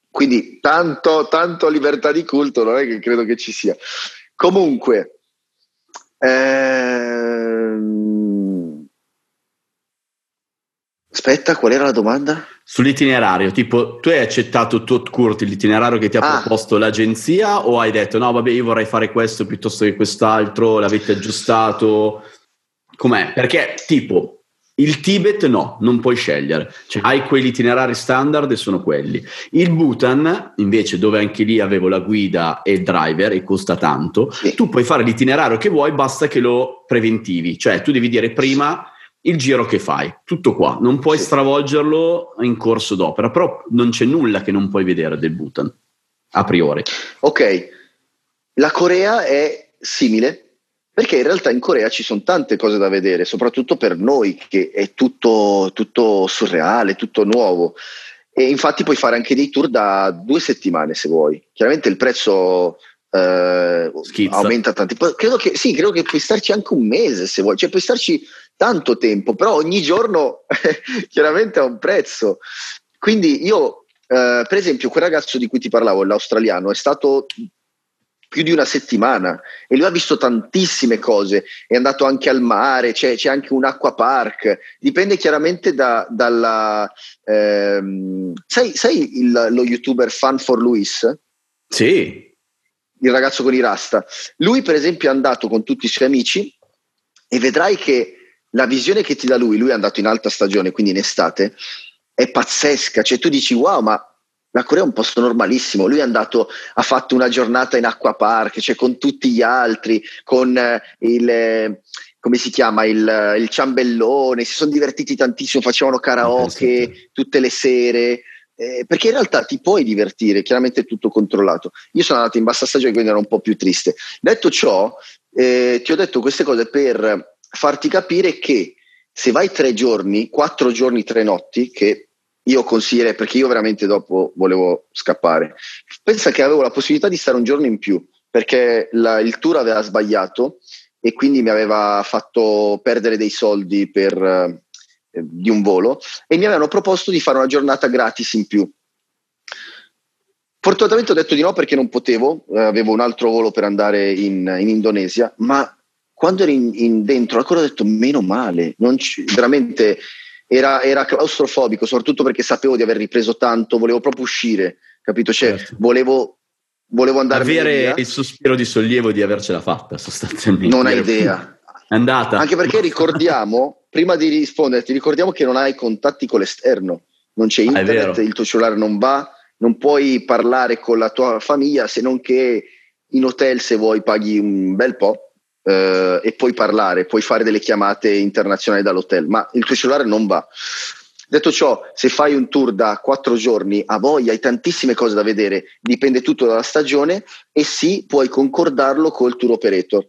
quindi tanto, tanto libertà di culto non è che credo che ci sia. Comunque Ehm... aspetta, qual era la domanda? Sull'itinerario, tipo tu hai accettato tot curt l'itinerario che ti ha ah. proposto l'agenzia o hai detto no vabbè io vorrei fare questo piuttosto che quest'altro, l'avete aggiustato, com'è? Perché tipo il Tibet no, non puoi scegliere, cioè, hai quegli itinerari standard e sono quelli. Il Bhutan invece, dove anche lì avevo la guida e il driver e costa tanto, sì. Tu puoi fare l'itinerario che vuoi, basta che lo preventivi, cioè tu devi dire prima il giro che fai, tutto qua, non puoi sì. stravolgerlo in corso d'opera, però non c'è nulla che non puoi vedere del Bhutan a priori. Ok, la Corea è simile, perché in realtà in Corea ci sono tante cose da vedere, soprattutto per noi che è tutto, tutto surreale, tutto nuovo, e infatti puoi fare anche dei tour da due settimane se vuoi, chiaramente il prezzo eh, aumenta tanti, credo che sì, credo che puoi starci anche un mese se vuoi, cioè puoi starci tanto tempo, però ogni giorno chiaramente ha un prezzo, quindi io eh, per esempio quel ragazzo di cui ti parlavo, l'australiano, è stato più di una settimana e lui ha visto tantissime cose, è andato anche al mare, c'è, c'è anche un acquapark, dipende chiaramente da, dalla ehm, sai, sai il, lo youtuber Fun for Luis? Sì, il ragazzo con i rasta, lui per esempio è andato con tutti i suoi amici e vedrai che la visione che ti dà lui, lui è andato in alta stagione quindi in estate, è pazzesca, cioè tu dici wow, ma la Corea è un posto normalissimo, lui è andato, ha fatto una giornata in acquapark, cioè con tutti gli altri, con il, come si chiama, il, il ciambellone, si sono divertiti tantissimo, facevano karaoke tutte le sere, eh, perché in realtà ti puoi divertire, chiaramente è tutto controllato. Io sono andato in bassa stagione quindi ero un po' più triste. Detto ciò, eh, ti ho detto queste cose per farti capire che se vai tre giorni, quattro giorni, tre notti, che io consiglierei, perché io veramente dopo volevo scappare, pensa che avevo la possibilità di stare un giorno in più perché la, il tour aveva sbagliato e quindi mi aveva fatto perdere dei soldi per, eh, di un volo, e mi avevano proposto di fare una giornata gratis in più. Fortunatamente ho detto di no perché non potevo, eh, avevo un altro volo per andare in, in Indonesia, ma quando ero in, in dentro ancora ho detto meno male, non c- veramente Era, era claustrofobico, soprattutto perché sapevo di aver ripreso tanto, volevo proprio uscire, capito? Cioè, certo. volevo, volevo andare avere via. Il sospiro di sollievo di avercela fatta, sostanzialmente. Non hai idea. È andata. Anche perché ricordiamo, prima di risponderti, ricordiamo che non hai contatti con l'esterno, non c'è internet, ah, il tuo cellulare non va, non puoi parlare con la tua famiglia, se non che in hotel se vuoi paghi un bel po'. Uh, e puoi parlare, puoi fare delle chiamate internazionali dall'hotel, ma il tuo cellulare non va. Detto ciò, se fai un tour da quattro giorni a voglia, hai tantissime cose da vedere, dipende tutto dalla stagione, e sì, puoi concordarlo col tour operator.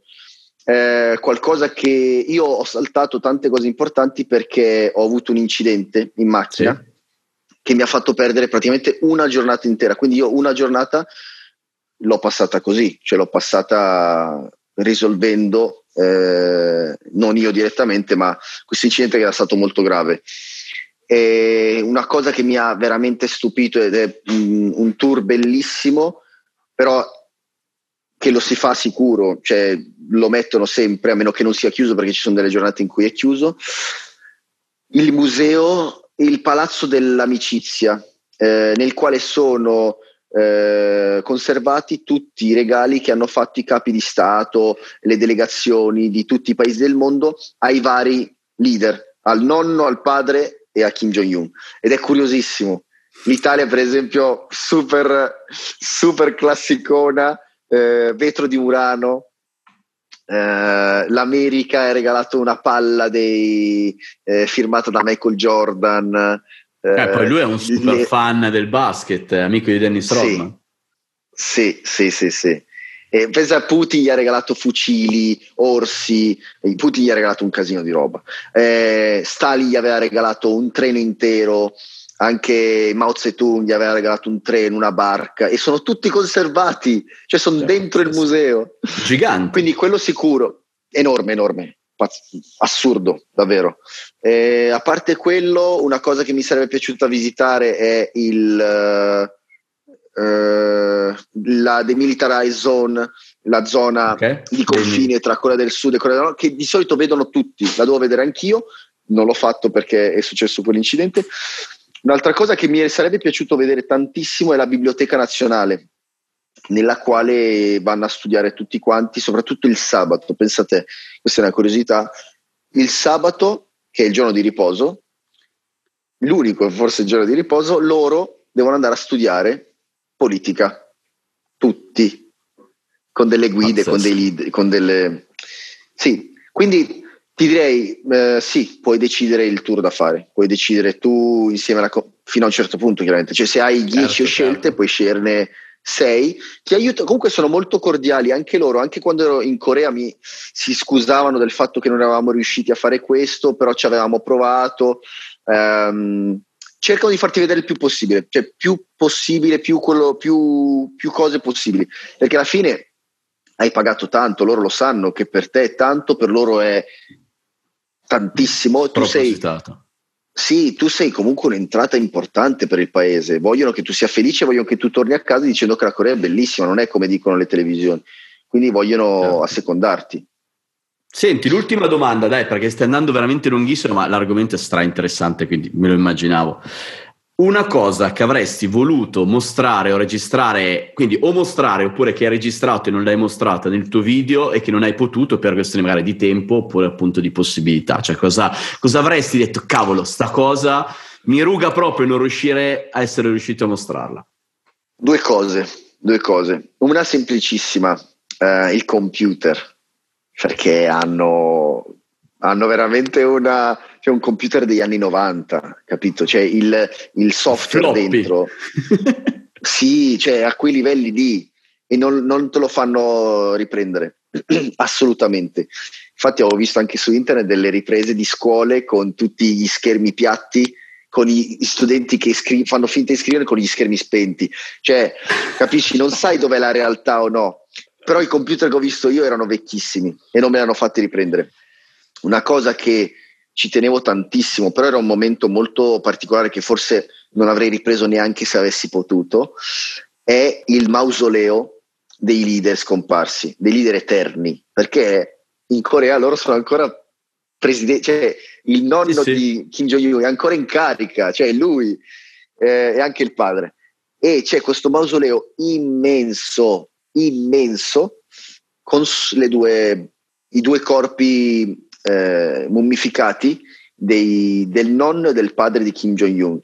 Eh, qualcosa che io ho saltato tante cose importanti perché ho avuto un incidente in macchina, sì. che mi ha fatto perdere praticamente una giornata intera. Quindi io una giornata l'ho passata così, cioè l'ho passata risolvendo, eh, non io direttamente, ma questo incidente che era stato molto grave. E una cosa che mi ha veramente stupito, ed è un, un tour bellissimo, però che lo si fa sicuro, cioè lo mettono sempre, a meno che non sia chiuso, perché ci sono delle giornate in cui è chiuso, il museo, il Palazzo dell'Amicizia, eh, nel quale sono eh, conservati tutti i regali che hanno fatto i capi di Stato, le delegazioni di tutti i paesi del mondo ai vari leader, al nonno, al padre e a Kim Jong-un, ed è curiosissimo. L'Italia, per esempio, super, super classicona, eh, vetro di Murano, eh, l'America ha regalato una palla dei, eh, firmata da Michael Jordan. Eh, eh, poi lui è un super le... fan del basket, amico di Dennis Rodman. Sì, sì, sì, sì. sì. E pensa, Putin gli ha regalato fucili, orsi, Putin gli ha regalato un casino di roba. Eh, Stalin gli aveva regalato un treno intero, anche Mao Zedong gli aveva regalato un treno, una barca, e sono tutti conservati, cioè sono certo, dentro il museo. Gigante. Quindi quello sicuro, enorme, enorme, pazz- assurdo, davvero. Eh, a parte quello, una cosa che mi sarebbe piaciuta visitare è il, eh, la demilitarized zone, la zona okay. di confine tra Corea del Sud e Corea del Nord, che di solito vedono tutti, la devo vedere anch'io, non l'ho fatto perché è successo quell'incidente. Un'altra cosa che mi sarebbe piaciuto vedere tantissimo è la Biblioteca Nazionale, nella quale vanno a studiare tutti quanti, soprattutto il sabato. Pensate, questa è una curiosità, il sabato, che è il giorno di riposo, l'unico forse il giorno di riposo, loro devono andare a studiare politica, tutti, con delle guide, con dei lead, con delle... Sì, quindi... Ti direi, eh, sì, puoi decidere il tour da fare, puoi decidere tu insieme alla co- fino a un certo punto, chiaramente. Cioè, se hai dieci certo, scelte, certo. puoi sceglierne sei. Ti aiuto. Comunque sono molto cordiali anche loro, anche quando ero in Corea mi si scusavano del fatto che non eravamo riusciti a fare questo, però ci avevamo provato. Ehm, cercano di farti vedere il più possibile, cioè più possibile, più quello, più, più cose possibili, perché alla fine hai pagato tanto, loro lo sanno che per te è tanto, per loro è tantissimo, tu sei, sì, tu sei comunque un'entrata importante per il paese, vogliono che tu sia felice, vogliono che tu torni a casa dicendo che la Corea è bellissima, non è come dicono le televisioni, quindi vogliono eh. assecondarti. Senti, l'ultima domanda, dai, perché stai andando veramente lunghissimo, ma l'argomento è stra interessante, quindi me lo immaginavo. Una cosa che avresti voluto mostrare o registrare, quindi o mostrare oppure che hai registrato e non l'hai mostrata nel tuo video e che non hai potuto per questioni magari di tempo oppure appunto di possibilità, cioè cosa, cosa avresti detto, cavolo, sta cosa mi ruga proprio non riuscire a essere riuscito a mostrarla? Due cose, due cose. Una semplicissima, eh, il computer, perché hanno... hanno veramente una, cioè un computer degli anni novanta, capito? Cioè il, il software Floppy. Dentro, sì, cioè a quei livelli lì, e non, non te lo fanno riprendere, assolutamente. Infatti avevo visto anche su internet delle riprese di scuole con tutti gli schermi piatti, con i, i studenti che scri- fanno finta di scrivere con gli schermi spenti, cioè capisci, non sai dov'è la realtà o no, però i computer che ho visto io erano vecchissimi e non me l'hanno fatti riprendere. Una cosa che ci tenevo tantissimo, però era un momento molto particolare che forse non avrei ripreso neanche se avessi potuto, è il mausoleo dei leader scomparsi, dei leader eterni, perché in Corea loro sono ancora presidenti, cioè il nonno sì, sì. di Kim Jong-un è ancora in carica, cioè lui eh, e anche il padre, e c'è questo mausoleo immenso, immenso, con le due, i due corpi Eh, mummificati dei, del nonno e del padre di Kim Jong-un,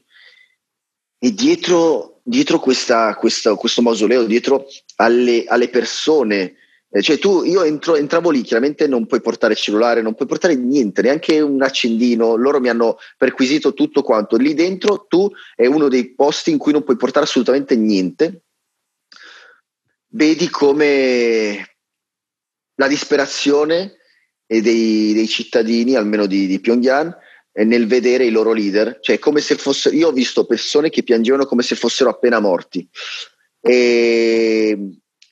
e dietro, dietro questa, questa, questo mausoleo, dietro alle, alle persone, eh, cioè tu, io entro, entravo lì, chiaramente non puoi portare cellulare, non puoi portare niente, neanche un accendino, loro mi hanno perquisito tutto quanto, lì dentro tu è uno dei posti in cui non puoi portare assolutamente niente, vedi come la disperazione e dei, dei cittadini, almeno di, di Pyongyang, nel vedere i loro leader, cioè come se fossero, io ho visto persone che piangevano come se fossero appena morti e,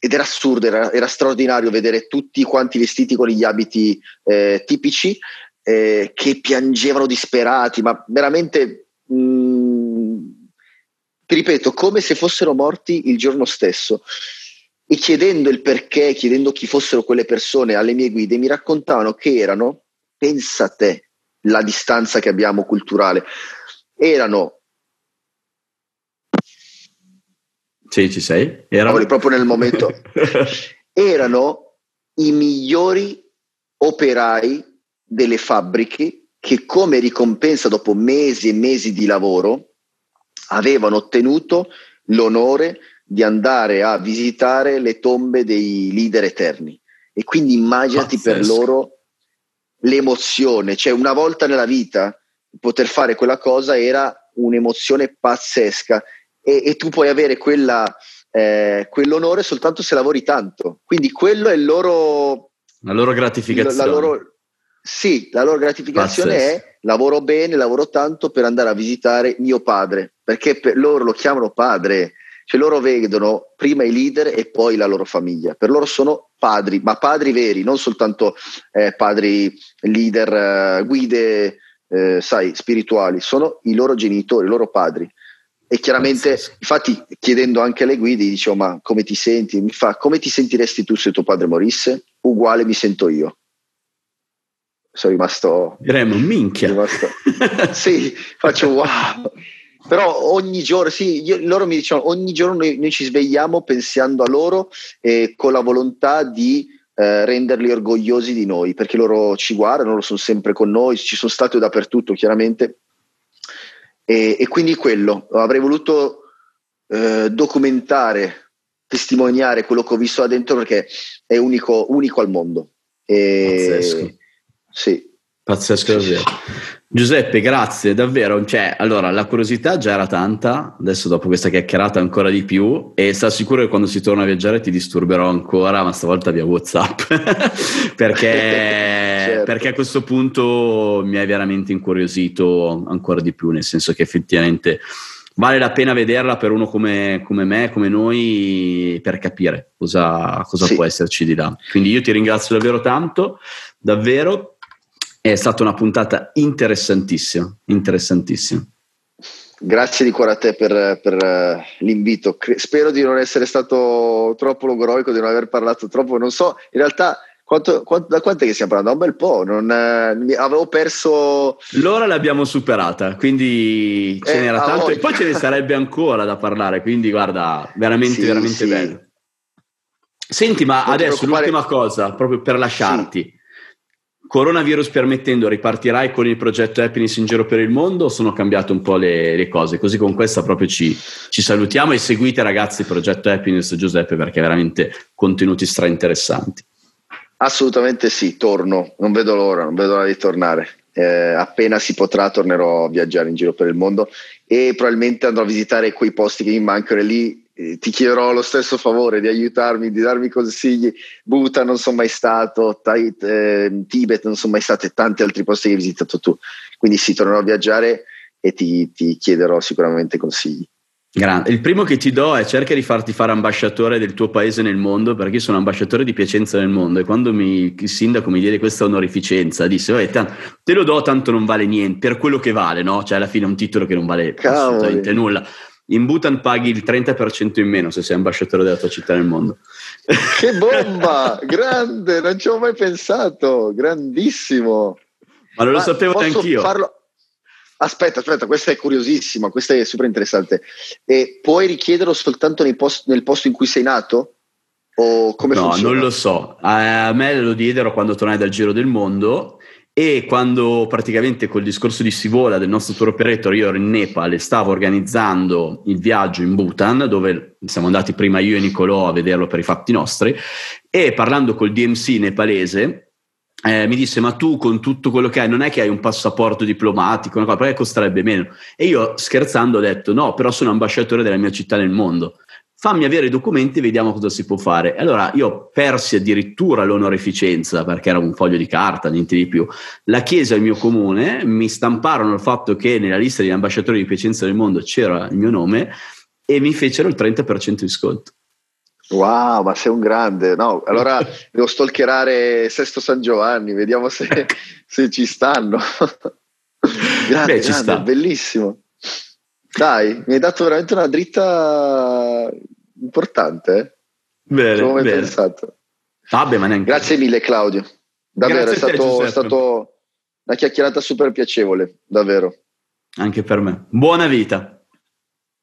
ed era assurdo, era, era straordinario vedere tutti quanti vestiti con gli abiti eh, tipici eh, che piangevano disperati, ma veramente mh, ti ripeto, come se fossero morti il giorno stesso. E chiedendo il perché, chiedendo chi fossero quelle persone alle mie guide, mi raccontavano che erano, pensa a te la distanza che abbiamo culturale, erano sì, ci sei? Erano proprio nel momento erano i migliori operai delle fabbriche che come ricompensa dopo mesi e mesi di lavoro avevano ottenuto l'onore di andare a visitare le tombe dei leader eterni. E quindi immaginati Pazzesco. Per loro l'emozione, cioè una volta nella vita poter fare quella cosa era un'emozione pazzesca e, e tu puoi avere quella, eh, quell'onore soltanto se lavori tanto, quindi quello è il loro la loro gratificazione, la loro, sì, la loro gratificazione Pazzesco. È lavoro bene, lavoro tanto per andare a visitare mio padre, perché per loro lo chiamano padre. Cioè loro vedono prima i leader e poi la loro famiglia, per loro sono padri, ma padri veri, non soltanto eh, padri leader, eh, guide, eh, sai, spirituali, sono i loro genitori, i loro padri. E chiaramente, Pazzesco. Infatti chiedendo anche alle guide, dicevo ma come ti senti? Mi fa, come ti sentiresti tu se tuo padre morisse? Uguale mi sento io. Sono rimasto… Diremmo minchia. Rimasto, sì, faccio wow… Però ogni giorno, sì, io, loro mi dicevano, ogni giorno noi, noi ci svegliamo pensando a loro e con la volontà di eh, renderli orgogliosi di noi, perché loro ci guardano, loro sono sempre con noi, ci sono stati dappertutto chiaramente. E, e quindi quello, avrei voluto eh, documentare, testimoniare quello che ho visto là dentro perché è unico, unico al mondo. E, pazzesco. Sì. Pazzesco davvero. Giuseppe, grazie davvero, cioè, allora la curiosità già era tanta, adesso dopo questa chiacchierata ancora di più, e sta sicuro che quando si torna a viaggiare ti disturberò ancora, ma stavolta via WhatsApp perché, certo. Perché a questo punto mi hai veramente incuriosito ancora di più, nel senso che effettivamente vale la pena vederla per uno come, come me, come noi, per capire cosa, cosa sì. può esserci di là. Quindi io ti ringrazio davvero tanto, davvero. È stata una puntata interessantissima, interessantissima. Grazie di cuore a te per, per l'invito. Spero di non essere stato troppo logoroico, di non aver parlato troppo. Non so, in realtà, quanto, quanto, da quant'è che stiamo parlando? Un bel po'. Non, eh, avevo perso… L'ora l'abbiamo superata, quindi ce eh, n'era tanto. Voglia. E poi ce ne sarebbe ancora da parlare, quindi guarda, veramente, sì, veramente sì. bello. Senti, ma non adesso l'ultima cosa, proprio per lasciarti. Sì. Coronavirus permettendo, ripartirai con il progetto Happiness in giro per il mondo o sono cambiate un po' le, le cose? Così con questa proprio ci, ci salutiamo e seguite ragazzi il progetto Happiness Giuseppe perché veramente contenuti stra interessanti. Assolutamente sì, torno, non vedo l'ora, non vedo l'ora di tornare. Eh, appena si potrà tornerò a viaggiare in giro per il mondo e probabilmente andrò a visitare quei posti che mi mancano e lì eh, ti chiederò lo stesso favore di aiutarmi, di darmi consigli. Bhutan non sono mai stato, tai, eh, Tibet non sono mai stato e tanti altri posti che hai visitato tu, quindi sì, tornerò a viaggiare e ti, ti chiederò sicuramente consigli. Grande. Il primo che ti do è cerca di farti fare ambasciatore del tuo paese nel mondo, perché io sono ambasciatore di Piacenza nel mondo e quando mi, il sindaco mi diede questa onorificenza disse te lo do, tanto non vale niente per quello che vale, no? Cioè alla fine è un titolo che non vale Cavoli. Assolutamente nulla. In Bhutan paghi il trenta per cento in meno se sei ambasciatore della tua città nel mondo. Che bomba! Grande, non ci avevo mai pensato, grandissimo. Ma non lo Ma sapevo neanch'io. Farlo... Aspetta, aspetta, questa è curiosissima, questa è super interessante. E puoi richiederlo soltanto nei post, nel posto in cui sei nato? O come no, funziona? Non lo so. A me lo diedero quando tornai dal giro del mondo e quando praticamente col discorso di Sivola del nostro tour operator io ero in Nepal e stavo organizzando il viaggio in Bhutan, dove siamo andati prima io e Nicolò a vederlo per i fatti nostri, e parlando col D M C nepalese Eh, mi disse ma tu con tutto quello che hai non è che hai un passaporto diplomatico, una cosa, perché costerebbe meno, e io scherzando ho detto no, però sono ambasciatore della mia città nel mondo, fammi avere i documenti e vediamo cosa si può fare. Allora io persi addirittura l'onorificenza, perché era un foglio di carta, niente di più. La chiesa e il mio comune mi stamparono il fatto che nella lista degli ambasciatori di Piacenza del mondo c'era il mio nome e mi fecero il trenta per cento di sconto. Wow, ma sei un grande. No, allora devo stalkerare Sesto San Giovanni, vediamo se, se ci stanno. Grande, beh, ci grande, sta. Bellissimo. Dai, mi hai dato veramente una dritta importante. Bene, come bene. Pensato. Ah, beh, ma neanche... Grazie mille, Claudio. Davvero, è, te, stato, è stato una chiacchierata super piacevole, davvero. Anche per me. Buona vita.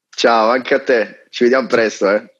Ciao, anche a te. Ci vediamo presto, eh.